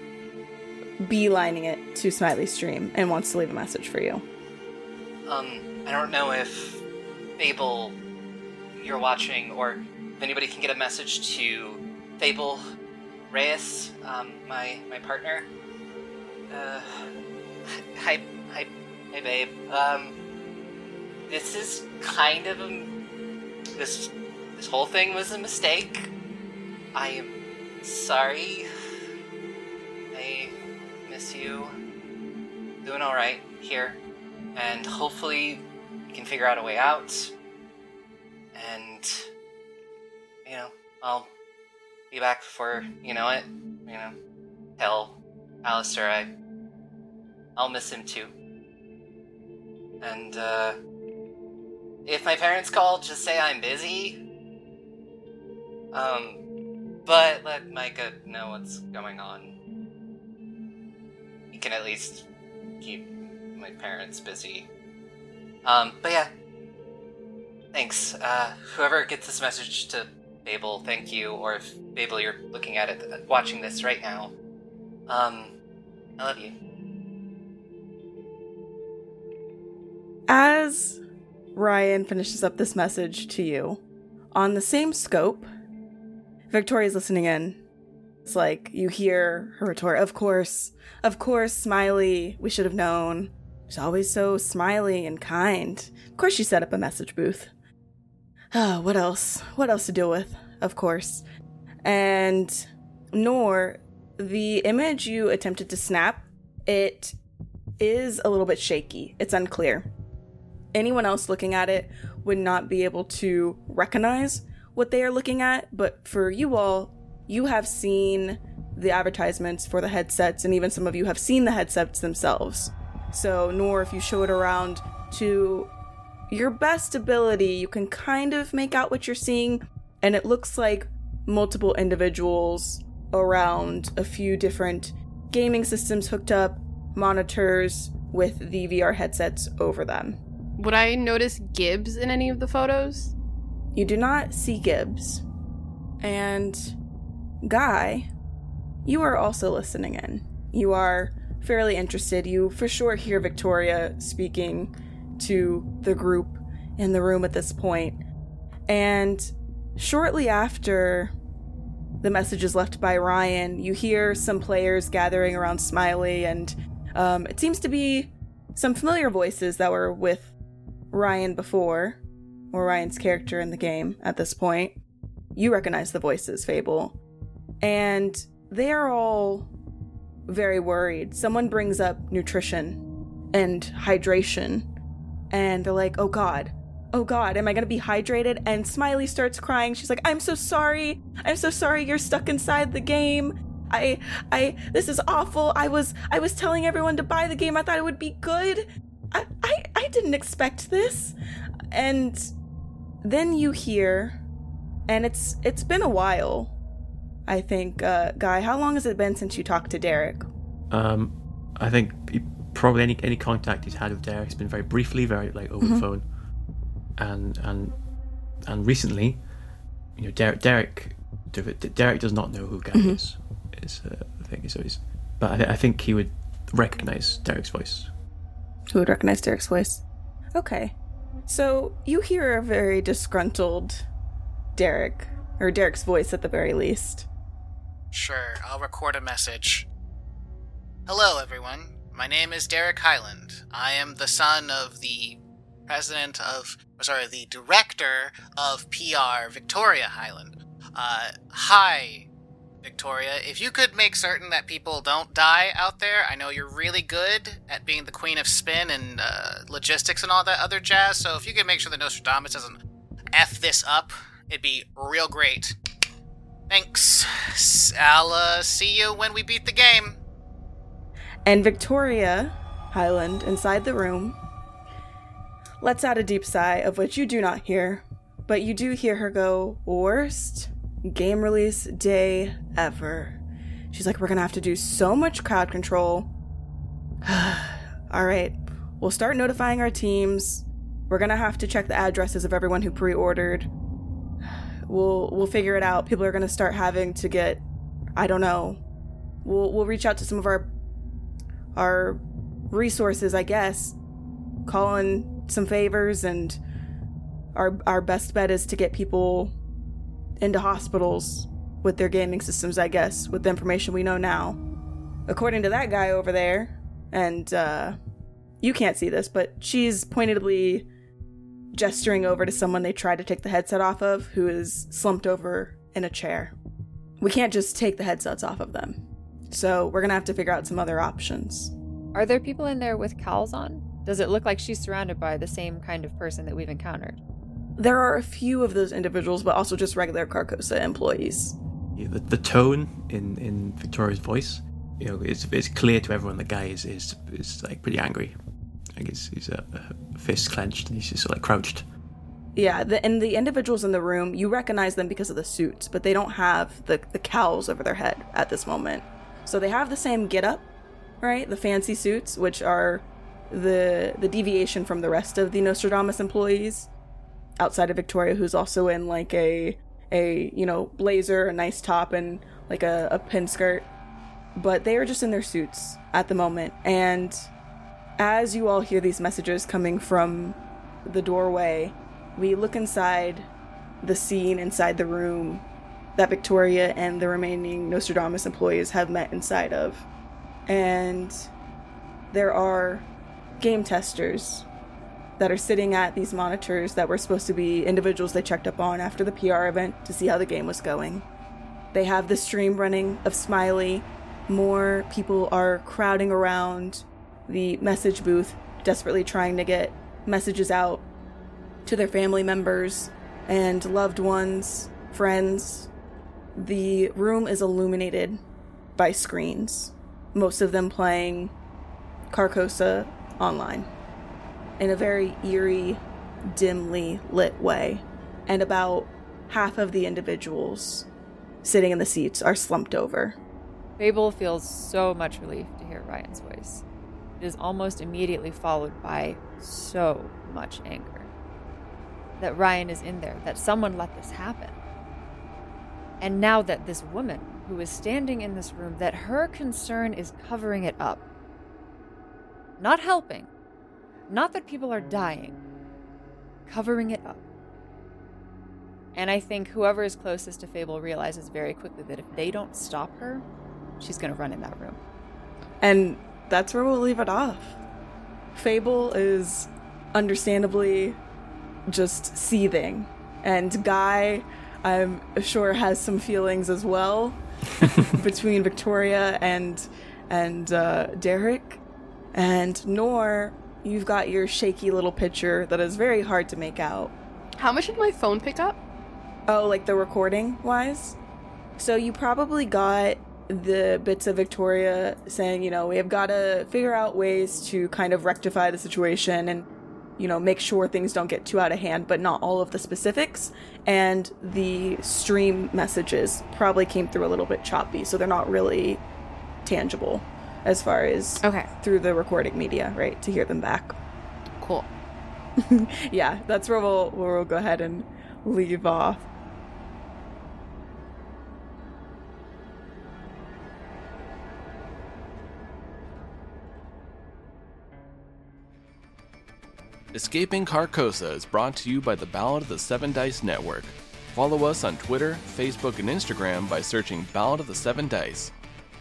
beelining it to Smiley's stream and wants to leave a message for you. I don't know if Fable, you're watching, or if anybody can get a message to Fable Reyes, my partner. Hi, babe. This is kind of this whole thing was a mistake. I am sorry. I miss you. Doing all right here. And hopefully we can figure out a way out. And, you know, I'll be back before you know it. You know, tell Alistair I'll miss him too. And, if my parents call, just say I'm busy. But let Micah know what's going on. He can at least keep my parents busy. But yeah, Thanks. Whoever gets this message to Babel, thank you. Or if, Babel, you're looking at it, watching this right now, I love you. As Ryan finishes up this message to you, on the same scope, Victoria's listening in. It's like, you hear her retort, of course, Smiley, we should have known. She's always so smiley and kind. Of course she set up a message booth. Oh, what else? What else to deal with? Of course. And Nor, the image you attempted to snap, it is a little bit shaky. It's unclear. Anyone else looking at it would not be able to recognize what they are looking at, but for you all, you have seen the advertisements for the headsets, and even some of you have seen the headsets themselves. So, Nor, if you show it around to your best ability, you can kind of make out what you're seeing, and it looks like multiple individuals around a few different gaming systems hooked up, monitors with the VR headsets over them. Would I notice Gibbs in any of the photos? You do not see Gibbs. And Guy, you are also listening in. You are fairly interested. You for sure hear Victoria speaking to the group in the room at this point. And shortly after the message is left by Ryan, you hear some players gathering around Smiley, and it seems to be some familiar voices that were with Ryan before, or Ryan's character in the game at this point. You recognize the voices, Fable. And they are all very worried. Someone brings up nutrition and hydration, and they're like, oh God, am I going to be hydrated? And Smiley starts crying. She's like, I'm so sorry you're stuck inside the game. This is awful. I was telling everyone to buy the game. I thought it would be good. I didn't expect this. And then you hear, and it's been a while, I think. Guy, how long has it been since you talked to Derek? I think probably any contact he's had with Derek has been very briefly, very like over the phone, and recently, you know, Derek does not know who Guy is. I think so. But I think he would recognize Derek's voice. Who would recognize Derek's voice? Okay, so you hear a very disgruntled Derek. Or Derek's voice, at the very least. Sure, I'll record a message. Hello, everyone. My name is Derek Highland. I am the son of the director of PR, Victoria Highland. Hi, Victoria. If you could make certain that people don't die out there, I know you're really good at being the queen of spin and logistics and all that other jazz, so if you could make sure that Nostradamus doesn't F this up, it'd be real great. Thanks. I'll see you when we beat the game. And Victoria Highland, inside the room, lets out a deep sigh, of which you do not hear, but you do hear her go, worst game release day ever. She's like, we're going to have to do so much crowd control. All right, we'll start notifying our teams. We're going to have to check the addresses of everyone who pre-ordered. We'll figure it out. People are going to start having to get, I don't know. We'll reach out to some of our resources, I guess. Call in some favors, and our best bet is to get people into hospitals with their gaming systems, I guess, with the information we know now. According to that guy over there, and you can't see this, but she's pointedly gesturing over to someone they tried to take the headset off of, who is slumped over in a chair. We can't just take the headsets off of them. So we're going to have to figure out some other options. Are there people in there with cowls on? Does it look like she's surrounded by the same kind of person that we've encountered? There are a few of those individuals, but also just regular Carcosa employees. Yeah, the tone in Victoria's voice, you know, it's clear to everyone the guy is like pretty angry. Like he's fist clenched, and he's just like crouched. Yeah, and the individuals in the room, you recognize them because of the suits, but they don't have the cowls over their head at this moment. So they have the same getup, right? The fancy suits, which are the deviation from the rest of the Nostradamus employees. outside of Victoria, who's also in like a you know, blazer, a nice top, and like a pin skirt. But they are just in their suits at the moment. And as you all hear these messages coming from the doorway, we look inside the scene, inside the room that Victoria and the remaining Nostradamus employees have met inside of. And there are game testers that are sitting at these monitors that were supposed to be individuals they checked up on after the PR event to see how the game was going. They have the stream running of Smiley. More people are crowding around the message booth, desperately trying to get messages out to their family members and loved ones, friends. The room is illuminated by screens, most of them playing Carcosa online in a very eerie, dimly lit way, and about half of the individuals sitting in the seats are slumped over. Fable feels so much relief to hear Ryan's voice. It is almost immediately followed by so much anger. That Ryan is in there, that someone let this happen. And now that this woman who is standing in this room, that her concern is covering it up. Not helping. Not that people are dying. Covering it up. And I think whoever is closest to Fable realizes very quickly that if they don't stop her, she's going to run in that room. And that's where we'll leave it off. Fable is understandably just seething. And Guy, I'm sure, has some feelings as well between Victoria and Derek. And Noor, you've got your shaky little picture that is very hard to make out. How much did my phone pick up? Oh, like the recording-wise? So you probably got the bits of Victoria saying, you know, we have got to figure out ways to kind of rectify the situation and, you know, make sure things don't get too out of hand, but not all of the specifics. And the stream messages probably came through a little bit choppy, so they're not really tangible as far as through the recording media, right, to hear them back. Cool. Yeah, that's where we'll go ahead and leave off. Escaping Carcosa is brought to you by the Ballad of the Seven Dice Network. Follow us on Twitter, Facebook, and Instagram by searching Ballad of the Seven Dice.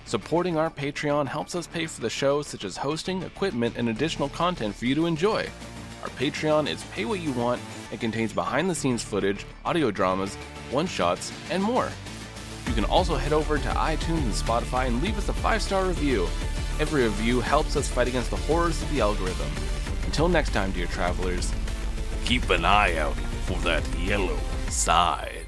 Supporting our Patreon helps us pay for the show, such as hosting, equipment, and additional content for you to enjoy. Our Patreon is pay what you want and contains behind-the-scenes footage, audio dramas, one-shots, and more. You can also head over to iTunes and Spotify and leave us a 5-star review. Every review helps us fight against the horrors of the algorithm. Until next time, dear travelers, keep an eye out for that yellow side.